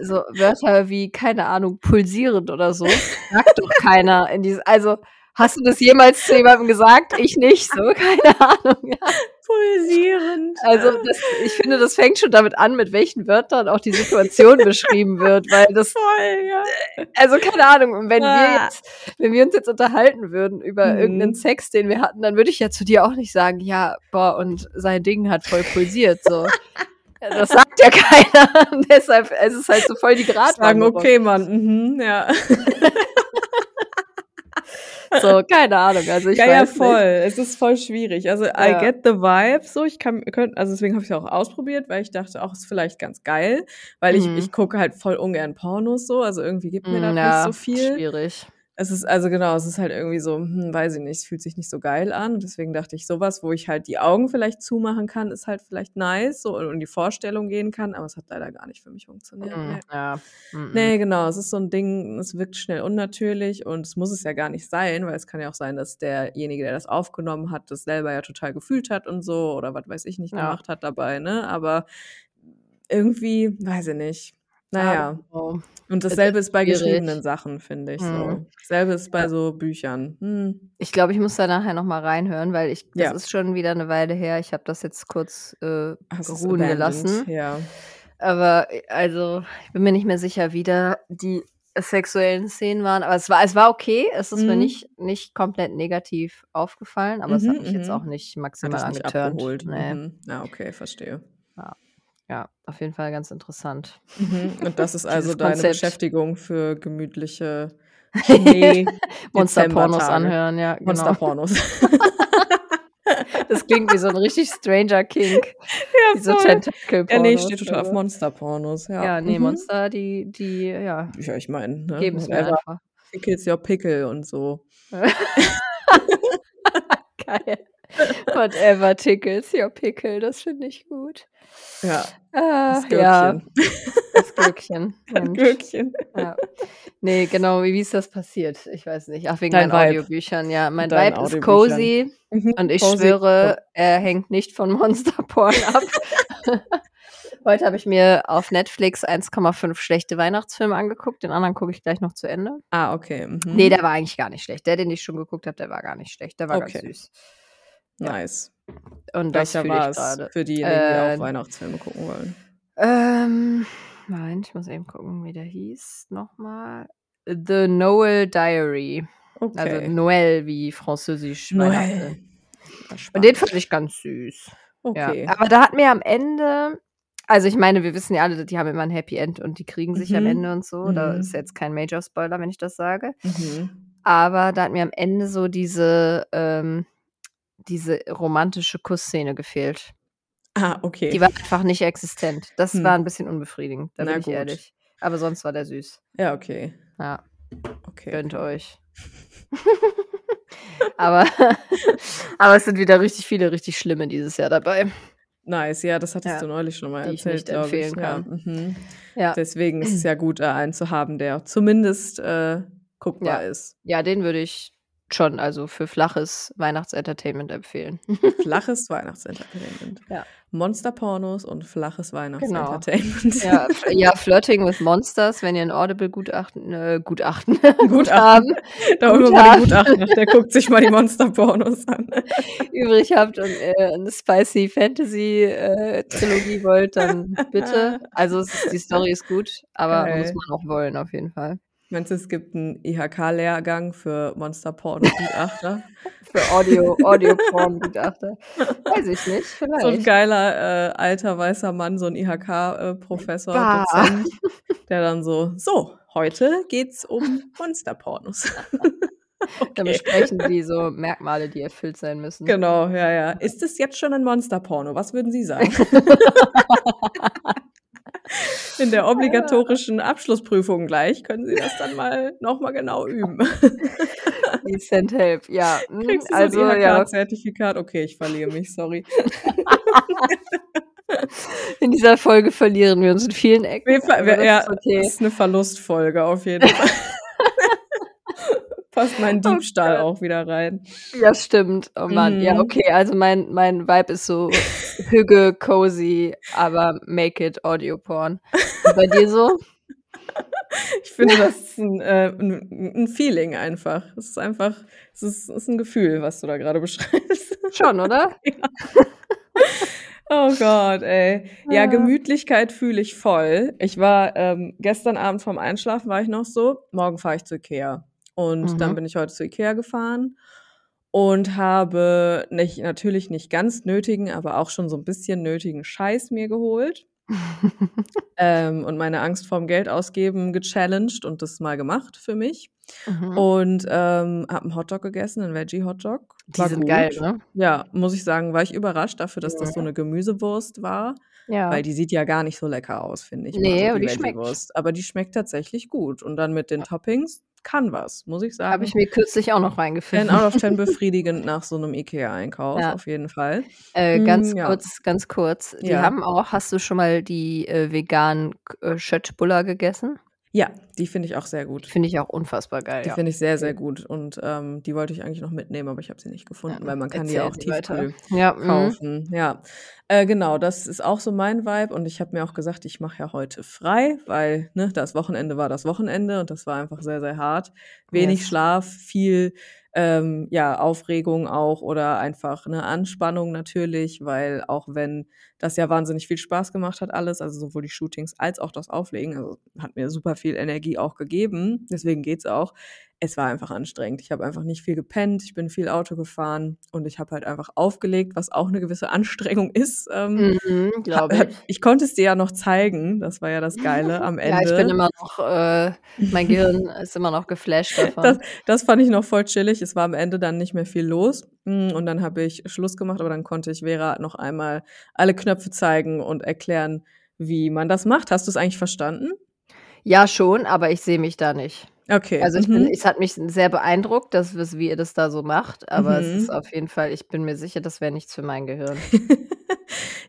so Wörter wie, keine Ahnung, pulsierend oder so, sagt doch keiner in diesem, also hast du das jemals zu jemandem gesagt? Ich nicht, so, keine Ahnung. Ja. Pulsierend. Also ich finde, das fängt schon damit an, mit welchen Wörtern auch die Situation beschrieben wird, weil das, voll, ja. Also keine Ahnung, wenn wir uns jetzt unterhalten würden über irgendeinen Sex, den wir hatten, dann würde ich ja zu dir auch nicht sagen, ja, boah, und sein Ding hat voll pulsiert, so. Das sagt ja keiner, und deshalb es ist halt so voll die Gratwanderung. Sagen, okay, Mann, ja. So, keine Ahnung, also ich weiß voll. Nicht. Es ist voll schwierig. Also, I get the vibe, so, deswegen habe ich es auch ausprobiert, weil ich dachte, auch, ist vielleicht ganz geil, weil ich gucke halt voll ungern Pornos, so, also irgendwie gibt mir das nicht so viel. Schwierig. Es ist, also genau, es ist halt irgendwie so, weiß ich nicht, es fühlt sich nicht so geil an, und deswegen dachte ich, sowas, wo ich halt die Augen vielleicht zumachen kann, ist halt vielleicht nice, so, und in die Vorstellung gehen kann, aber es hat leider gar nicht für mich funktioniert. Nee, genau, es ist so ein Ding, es wirkt schnell unnatürlich, und es muss es ja gar nicht sein, weil es kann ja auch sein, dass derjenige, der das aufgenommen hat, das selber ja total gefühlt hat und so, oder was weiß ich nicht gemacht hat dabei, ne, aber irgendwie, weiß ich nicht. Naja, oh. Und dasselbe ist bei geschriebenen Sachen, finde ich. So. Dasselbe ist bei so Büchern. Ich glaube, ich muss da nachher nochmal reinhören, weil das ist schon wieder eine Weile her. Ich habe das jetzt kurz ruhen gelassen. Ja. Aber also, ich bin mir nicht mehr sicher, wie da die sexuellen Szenen waren. Aber es war okay. Es ist mir nicht komplett negativ aufgefallen, aber es hat mich jetzt auch nicht maximal angeturnt. Nee. Ja, okay, verstehe. Ja, auf jeden Fall ganz interessant. Und das ist also deine Beschäftigung für gemütliche Monsterpornos anhören, ja. Genau. Monsterpornos. Das klingt wie so ein richtig Stranger Kink. Ja, diese Tentacle-Pornos. Ja, nee, ich stehe total auf Monsterpornos, ja. Ja, nee, Monster, die, ja. Ja, ich meine, ne? Geben es mir einfach. Pickles your pickle und so. Geil. Whatever tickles your pickle, das finde ich gut. Ja. Das Glöckchen. Ja. Das Glöckchen. Das Glöckchen. Ja. Nee, genau, wie ist das passiert? Ich weiß nicht. Ach, wegen meinen Audiobüchern, ja. Mein Vibe ist cozy und ich schwöre, er hängt nicht von Monsterporn ab. Heute habe ich mir auf Netflix 1,5 schlechte Weihnachtsfilme angeguckt. Den anderen gucke ich gleich noch zu Ende. Ah, okay. Nee, der war eigentlich gar nicht schlecht. Der, den ich schon geguckt habe, der war gar nicht schlecht. Der war ganz süß. Nice. Ja. Und welcher war es für diejenigen, die auch Weihnachtsfilme gucken wollen? Nein, ich muss eben gucken, wie der hieß. Nochmal. The Noel Diary. Okay. Also Noel wie französisch Weihnachten. Und den fand ich ganz süß. Okay. Ja. Aber da hat mir am Ende, also ich meine, wir wissen ja alle, die haben immer ein Happy End und die kriegen sich am Ende und so. Da ist jetzt kein Major-Spoiler, wenn ich das sage. Aber da hat mir am Ende so diese romantische Kussszene gefehlt. Ah, okay. Die war einfach nicht existent. Das war ein bisschen unbefriedigend, da bin ich ehrlich. Aber sonst war der süß. Ja, okay. Ja. Okay. Gönnt euch. aber es sind wieder richtig viele, richtig schlimme dieses Jahr dabei. Nice, ja, das hattest du neulich schon mal erzählt, glaube ich. Die ich nicht empfehlen kann. Ja. Deswegen ist es ja gut, einen zu haben, der zumindest guckbar ist. Ja, den würde ich schon, also für flaches Weihnachtsentertainment empfehlen. Flaches Weihnachtsentertainment. Ja. Monsterpornos und flaches Weihnachtsentertainment. Genau. Ja, Flirting with Monsters, wenn ihr ein Audible-Gutachten Gutachten. Da holen wir mal den Gutachten. Der guckt sich mal die Monsterpornos an. Übrig habt und eine Spicy Fantasy-Trilogie wollt, dann bitte. Also die Story ist gut, aber muss man auch wollen auf jeden Fall. Meinst du, es gibt einen IHK-Lehrgang für Monster-Porn-Gutachter? Für Audio-Porn-Gutachter? Weiß ich nicht, vielleicht. So ein geiler alter weißer Mann, so ein IHK-Professor, Dozent, der dann so, heute geht's um Monster-Pornos. Okay. Dann besprechen die so Merkmale, die erfüllt sein müssen. Genau, ja. Ist es jetzt schon ein Monster-Porno? Was würden Sie sagen? In der obligatorischen Abschlussprüfung gleich können Sie das dann nochmal genau üben. Decent help, ja. Kriegst du also, so ein IHK-Zertifikat? Ja. Okay, ich verliere mich, sorry. In dieser Folge verlieren wir uns in vielen Ecken. Das ist eine Verlustfolge auf jeden Fall. Passt mein Diebstahl auch wieder rein. Ja, stimmt. Oh Mann. Ja, okay. Also mein Vibe ist so Hüge, cozy, aber make it Audio-Porn. Und bei dir so? Ich finde, das ist ein Feeling einfach. Es ist einfach, es ist ein Gefühl, was du da gerade beschreibst. Schon, oder? Ja. Oh Gott, ey. Ja, Gemütlichkeit fühle ich voll. Ich war gestern Abend vorm Einschlafen, war ich noch so, morgen fahre ich zu Ikea. Und dann bin ich heute zu Ikea gefahren und habe natürlich nicht ganz nötigen, aber auch schon so ein bisschen nötigen Scheiß mir geholt und meine Angst vorm Geld ausgeben gechallenged und das mal gemacht für mich. Und habe einen Hotdog gegessen, einen Veggie-Hotdog. Die sind gut. Geil, ne? Ja, muss ich sagen, war ich überrascht dafür, dass das so eine Gemüsewurst war. Ja. Weil die sieht ja gar nicht so lecker aus, finde ich. Nee, aber die schmeckt. Aber die schmeckt tatsächlich gut. Und dann mit den Toppings kann was, muss ich sagen. Habe ich mir kürzlich auch noch reingefunden. 10 out of 10 befriedigend nach so einem Ikea-Einkauf, auf jeden Fall. Ganz kurz. Die haben auch, hast du schon mal die veganen Schöttbuller gegessen? Ja, die finde ich auch sehr gut. Die finde ich auch unfassbar geil. Die finde ich sehr, sehr gut. Und die wollte ich eigentlich noch mitnehmen, aber ich habe sie nicht gefunden, weil man kann die auch tiefkühl kaufen. Ja. Genau, das ist auch so mein Vibe. Und ich habe mir auch gesagt, ich mache ja heute frei, weil das Wochenende war das Wochenende und das war einfach sehr, sehr hart. Wenig Schlaf, viel Aufregung auch oder einfach eine Anspannung natürlich, weil auch wenn das ja wahnsinnig viel Spaß gemacht hat alles, also sowohl die Shootings als auch das Auflegen, also hat mir super viel Energie auch gegeben, deswegen geht's auch. Es war einfach anstrengend. Ich habe einfach nicht viel gepennt, ich bin viel Auto gefahren und ich habe halt einfach aufgelegt, was auch eine gewisse Anstrengung ist. Ich konnte es dir ja noch zeigen, das war ja das Geile am Ende. Ja, ich bin immer noch, mein Gehirn ist immer noch geflasht davon. Das fand ich noch voll chillig, es war am Ende dann nicht mehr viel los und dann habe ich Schluss gemacht, aber dann konnte ich Vera noch einmal alle Knöpfe zeigen und erklären, wie man das macht. Hast du es eigentlich verstanden? Ja, schon, aber ich sehe mich da nicht. Okay. Also es hat mich sehr beeindruckt, wie ihr das da so macht, aber es ist auf jeden Fall, ich bin mir sicher, das wäre nichts für mein Gehirn.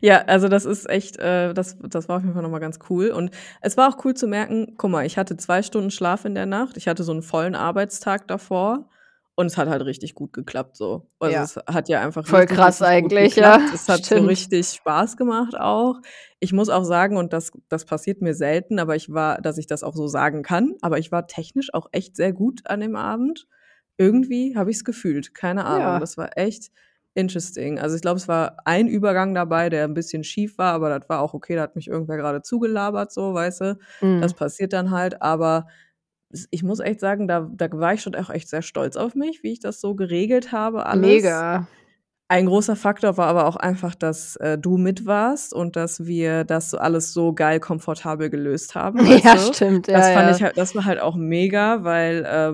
Ja, also das ist echt, das war auf jeden Fall nochmal ganz cool und es war auch cool zu merken, guck mal, ich hatte 2 Stunden Schlaf in der Nacht, ich hatte so einen vollen Arbeitstag davor. Und es hat halt richtig gut geklappt so. Also es hat ja einfach voll richtig, krass richtig eigentlich, ja. Es hat so richtig Spaß gemacht auch. Ich muss auch sagen, und das passiert mir selten, aber dass ich das auch so sagen kann, aber ich war technisch auch echt sehr gut an dem Abend. Irgendwie habe ich es gefühlt, keine Ahnung. Ja. Das war echt interesting. Also ich glaube, es war ein Übergang dabei, der ein bisschen schief war, aber das war auch okay, da hat mich irgendwer gerade zugelabert, so, weißt du. Das passiert dann halt, aber ich muss echt sagen, da war ich schon auch echt sehr stolz auf mich, wie ich das so geregelt habe, alles. Mega. Ein großer Faktor war aber auch einfach, dass du mit warst und dass wir das so alles so geil komfortabel gelöst haben. Ja, stimmt. Ja, das fand ich halt, das war halt auch mega, weil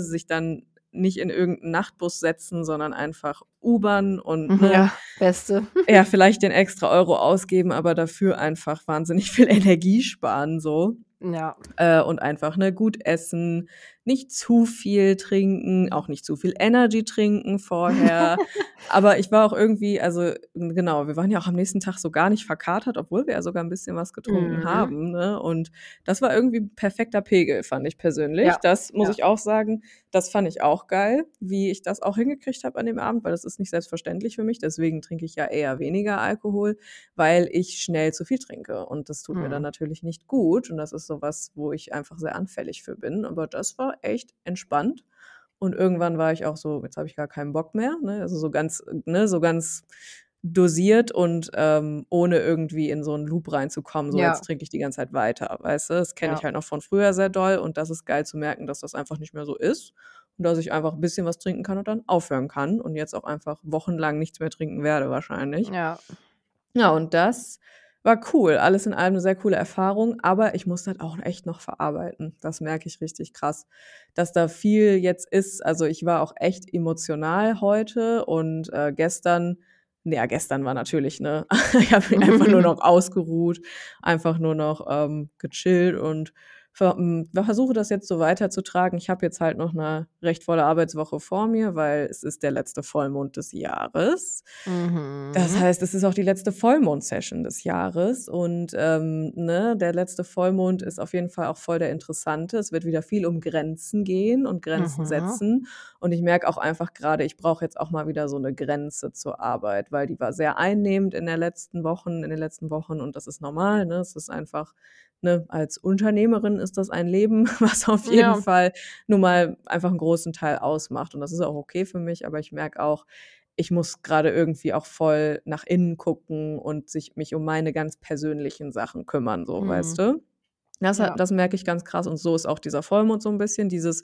sich dann nicht in irgendeinen Nachtbus setzen, sondern einfach U-Bahn und Beste. Ja, vielleicht den extra Euro ausgeben, aber dafür einfach wahnsinnig viel Energie sparen so. Ja. Und einfach gut essen, nicht zu viel trinken, auch nicht zu viel Energy trinken vorher. Aber ich war auch irgendwie, also genau, wir waren ja auch am nächsten Tag so gar nicht verkatert, obwohl wir ja sogar ein bisschen was getrunken haben. Ne? Und das war irgendwie ein perfekter Pegel, fand ich persönlich. Ja. Das muss ich auch sagen, das fand ich auch geil, wie ich das auch hingekriegt habe an dem Abend, weil das ist nicht selbstverständlich für mich. Deswegen trinke ich ja eher weniger Alkohol, weil ich schnell zu viel trinke. Und das tut mir dann natürlich nicht gut. Und das ist sowas, wo ich einfach sehr anfällig für bin. Aber das war echt entspannt. Und irgendwann war ich auch so, jetzt habe ich gar keinen Bock mehr. Ne? Also so ganz dosiert und ohne irgendwie in so einen Loop reinzukommen, so jetzt trinke ich die ganze Zeit weiter, weißt du, das kenne ich halt noch von früher sehr doll und das ist geil zu merken, dass das einfach nicht mehr so ist und dass ich einfach ein bisschen was trinken kann und dann aufhören kann und jetzt auch einfach wochenlang nichts mehr trinken werde wahrscheinlich. Ja, und das war cool, alles in allem eine sehr coole Erfahrung, aber ich muss das auch echt noch verarbeiten, das merke ich richtig krass, dass da viel jetzt ist, also ich war auch echt emotional heute und gestern war natürlich, ne, ich habe mich einfach nur noch ausgeruht, einfach nur noch gechillt und versuche das jetzt so weiterzutragen. Ich habe jetzt halt noch eine recht volle Arbeitswoche vor mir, weil es ist der letzte Vollmond des Jahres. Mhm. Das heißt, es ist auch die letzte Vollmond-Session des Jahres und der letzte Vollmond ist auf jeden Fall auch voll der interessante. Es wird wieder viel um Grenzen gehen und Grenzen setzen und ich merke auch einfach gerade, ich brauche jetzt auch mal wieder so eine Grenze zur Arbeit, weil die war sehr einnehmend in den letzten Wochen und das ist normal, ne? Es ist einfach, ne, als Unternehmerin ist das ein Leben, was auf jeden Fall nun mal einfach einen großen Teil ausmacht. Und das ist auch okay für mich, aber ich merke auch, ich muss gerade irgendwie auch voll nach innen gucken und mich um meine ganz persönlichen Sachen kümmern, so, weißt du? Das merke ich ganz krass und so ist auch dieser Vollmond so ein bisschen, dieses,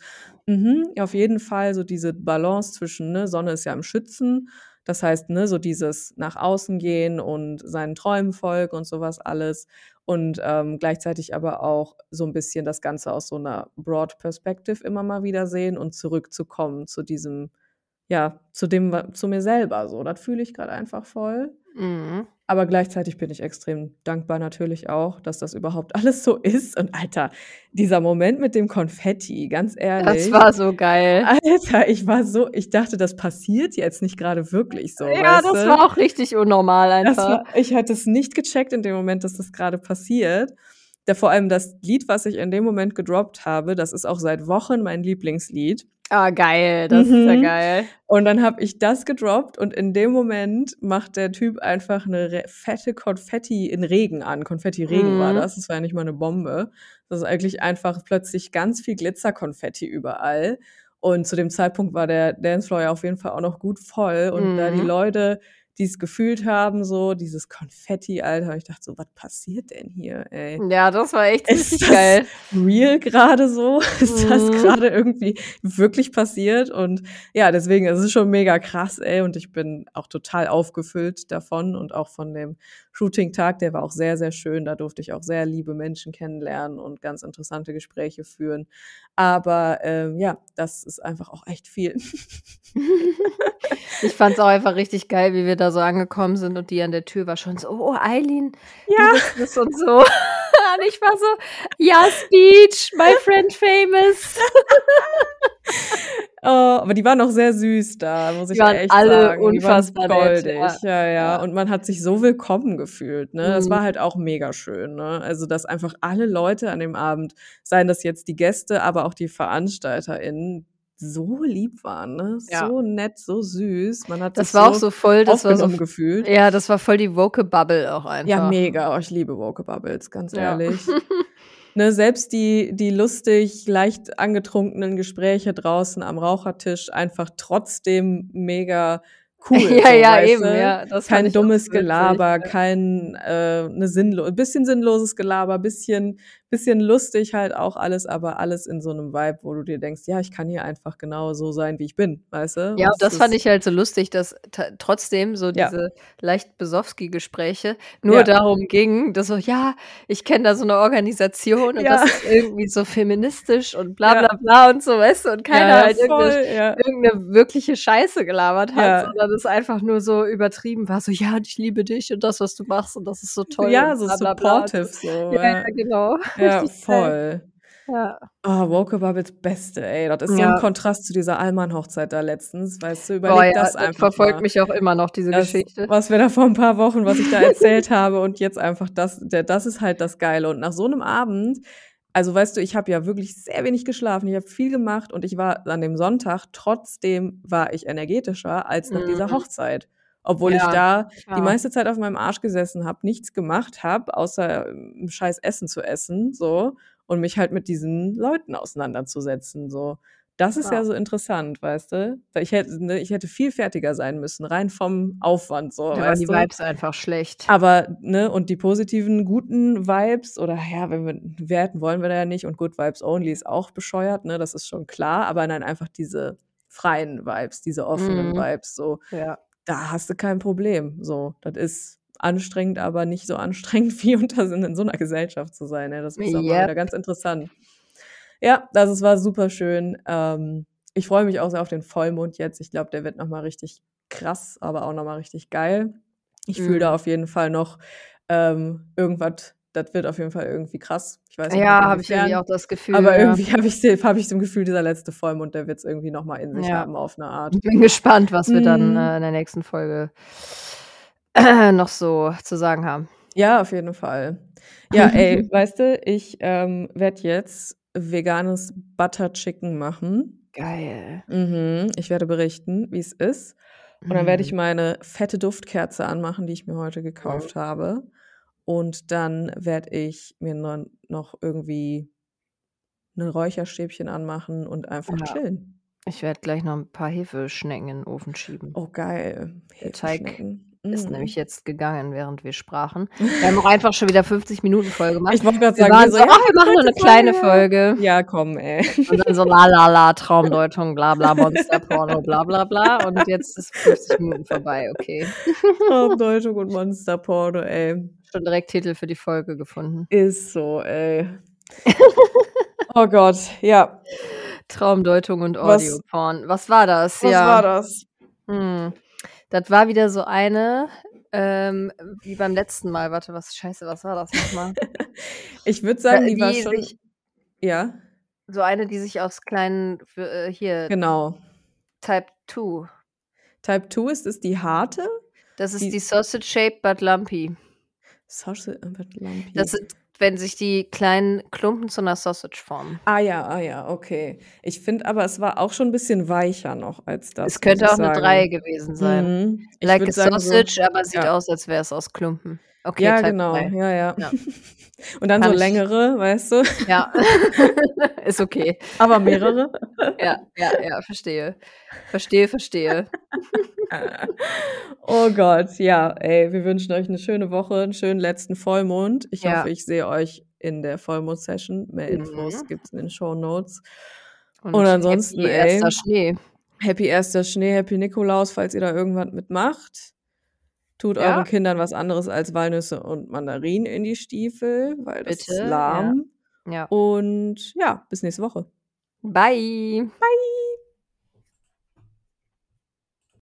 auf jeden Fall so diese Balance zwischen, ne, Sonne ist ja im Schützen, das heißt, ne, so dieses nach außen gehen und seinen Träumen folgen und sowas alles und gleichzeitig aber auch so ein bisschen das Ganze aus so einer Broad Perspective immer mal wieder sehen und zurückzukommen zu diesem, zu mir selber, so, das fühle ich gerade einfach voll. Mhm. Aber gleichzeitig bin ich extrem dankbar natürlich auch, dass das überhaupt alles so ist. Und Alter, dieser Moment mit dem Konfetti, ganz ehrlich. Das war so geil. Alter, ich dachte, das passiert jetzt nicht gerade wirklich so. Ja, das war auch richtig unnormal einfach. Ich hatte es nicht gecheckt in dem Moment, dass das gerade passiert. Vor allem das Lied, was ich in dem Moment gedroppt habe, das ist auch seit Wochen mein Lieblingslied. Ah, geil, das ist ja geil. Und dann habe ich das gedroppt und in dem Moment macht der Typ einfach eine fette Konfetti in Regen an. Konfetti-Regen war das, das war ja nicht mal eine Bombe. Das ist eigentlich einfach plötzlich ganz viel Glitzerkonfetti überall. Und zu dem Zeitpunkt war der Dancefloor ja auf jeden Fall auch noch gut voll. Und da die Leute, die es gefühlt haben, so dieses Konfetti, Alter. Ich dachte so, was passiert denn hier, ey? Ja, das war echt richtig geil. Ist das real gerade so? Ist das gerade irgendwie wirklich passiert? Und ja, deswegen, es ist schon mega krass, ey. Und ich bin auch total aufgefüllt davon und auch von dem Shooting-Tag, der war auch sehr, sehr schön. Da durfte ich auch sehr liebe Menschen kennenlernen und ganz interessante Gespräche führen. Aber das ist einfach auch echt viel. Ich fand's auch einfach richtig geil, wie wir da so angekommen sind und die an der Tür war schon so, oh, Eileen, du bist das und so. Und ich war so, ja, Speech, my friend famous. Oh, aber die waren noch sehr süß da, muss ich echt sagen. Die waren alle unfassbar goldig. Ja. Und man hat sich so willkommen gefühlt, ne? Das war halt auch mega schön, ne? Also, dass einfach alle Leute an dem Abend, seien das jetzt die Gäste, aber auch die VeranstalterInnen, so lieb waren, ne? Ja. So nett, so süß. Man hat das war auch so voll, das war so gefühlt. Ja, das war voll die woke Bubble auch einfach. Ja, mega. Ich liebe woke Bubbles, ganz ehrlich. Ne, selbst die lustig, leicht angetrunkenen Gespräche draußen am Rauchertisch einfach trotzdem mega cool. Das kein dummes Gelaber, ein bisschen sinnloses Gelaber, bisschen lustig halt auch alles, aber alles in so einem Vibe, wo du dir denkst, ja, ich kann hier einfach genau so sein, wie ich bin, weißt du? Ja, das fand ich halt so lustig, dass trotzdem so diese leicht Besowski-Gespräche nur darum ging, dass so, ja, ich kenne da so eine Organisation und das ist irgendwie so feministisch und bla bla bla und so, weißt du, und keiner halt irgendeine wirkliche Scheiße gelabert hat, sondern es einfach nur so übertrieben war, so, ja, ich liebe dich und das, was du machst und das ist so toll. Ja, so supportive. So, ja, genau. Ja, voll. Ja. Oh, Woke Bubbles Beste, ey. Das ist so ein Kontrast zu dieser Allmann-Hochzeit da letztens, weißt du, das einfach verfolgt mich auch immer noch, diese Geschichte. Was wir da vor ein paar Wochen, was ich da erzählt habe und jetzt einfach das ist halt das Geile. Und nach so einem Abend, also weißt du, ich habe ja wirklich sehr wenig geschlafen, ich habe viel gemacht und ich war an dem Sonntag, trotzdem war ich energetischer als nach dieser Hochzeit. Obwohl ich da die meiste Zeit auf meinem Arsch gesessen habe, nichts gemacht habe, außer scheiß Essen zu essen, so, und mich halt mit diesen Leuten auseinanderzusetzen, so. Das ist ja so interessant, weißt du? Ich hätte viel fertiger sein müssen, rein vom Aufwand. So, ja, weißt du? Die Vibes einfach schlecht. Aber, ne, und die positiven, guten Vibes, oder ja, wenn wir werten, wollen wir da ja nicht, und Good Vibes Only ist auch bescheuert, ne, das ist schon klar, aber nein, einfach diese freien Vibes, diese offenen Vibes, so, ja. Da hast du kein Problem, so, das ist anstrengend, aber nicht so anstrengend, wie in so einer Gesellschaft zu sein, ne? Das ist auch mal wieder ganz interessant. Ja, also es war super schön. Ich freue mich auch sehr auf den Vollmond jetzt. Ich glaube, der wird nochmal richtig krass, aber auch nochmal richtig geil. Ich fühle da auf jeden Fall noch irgendwas, das wird auf jeden Fall irgendwie krass. Ich weiß nicht, ja, habe ich irgendwie auch das Gefühl. Aber irgendwie habe ich das Gefühl, dieser letzte Vollmond, der wird es irgendwie nochmal in sich haben auf eine Art. Ich bin gespannt, was wir dann in der nächsten Folge noch so zu sagen haben. Ja, auf jeden Fall. Ja, ey, weißt du, ich werde jetzt veganes Butter Chicken machen. Geil. Ich werde berichten, wie es ist. Und dann werde ich meine fette Duftkerze anmachen, die ich mir heute gekauft habe. Und dann werde ich mir noch irgendwie ein Räucherstäbchen anmachen und einfach chillen. Ich werde gleich noch ein paar Hefeschnecken in den Ofen schieben. Oh, geil. Der Teig ist nämlich jetzt gegangen, während wir sprachen. Wir haben auch einfach schon wieder 50 Minuten voll gemacht. Ich wollte gerade sagen, wir machen nur eine kleine Folge. Ja, komm, ey. Und dann so la, Traumdeutung, bla, bla, Monsterporno, bla, bla, bla. Und jetzt ist 50 Minuten vorbei, okay. Traumdeutung und Monsterporno, ey. Schon direkt Titel für die Folge gefunden. Ist so, ey. Oh Gott, ja. Traumdeutung und Audioporn. Was war das? Was war das? Das war wieder so eine, wie beim letzten Mal. Warte, was war das nochmal? Ich würde sagen, die war schon, ja. So eine, die sich aufs kleinen, hier. Genau. Type 2. Type 2 ist die harte? Das ist die Sausage Shaped but Lumpy. Sausage but Lumpy. Das sind, wenn sich die kleinen Klumpen zu einer Sausage formen. Ah ja, okay. Ich finde aber, es war auch schon ein bisschen weicher noch als das. Es könnte auch eine 3 gewesen sein. Like a Sausage, so, aber sieht aus, als wäre es aus Klumpen. Okay, ja, genau. 3. Ja. Und dann so längere, weißt du? Ja, ist okay. Aber mehrere? Ja, verstehe. Verstehe. Oh Gott, ja, ey, wir wünschen euch eine schöne Woche, einen schönen letzten Vollmond. Ich hoffe, ich sehe euch in der Vollmond-Session. Mehr Infos gibt's in den Shownotes. Und ansonsten, happy erster Schnee. Happy erster Schnee, Happy Nikolaus, falls ihr da irgendwas mitmacht. Tut euren Kindern was anderes als Walnüsse und Mandarinen in die Stiefel, weil das ist lahm. Ja. Und ja, bis nächste Woche. Bye. Bye.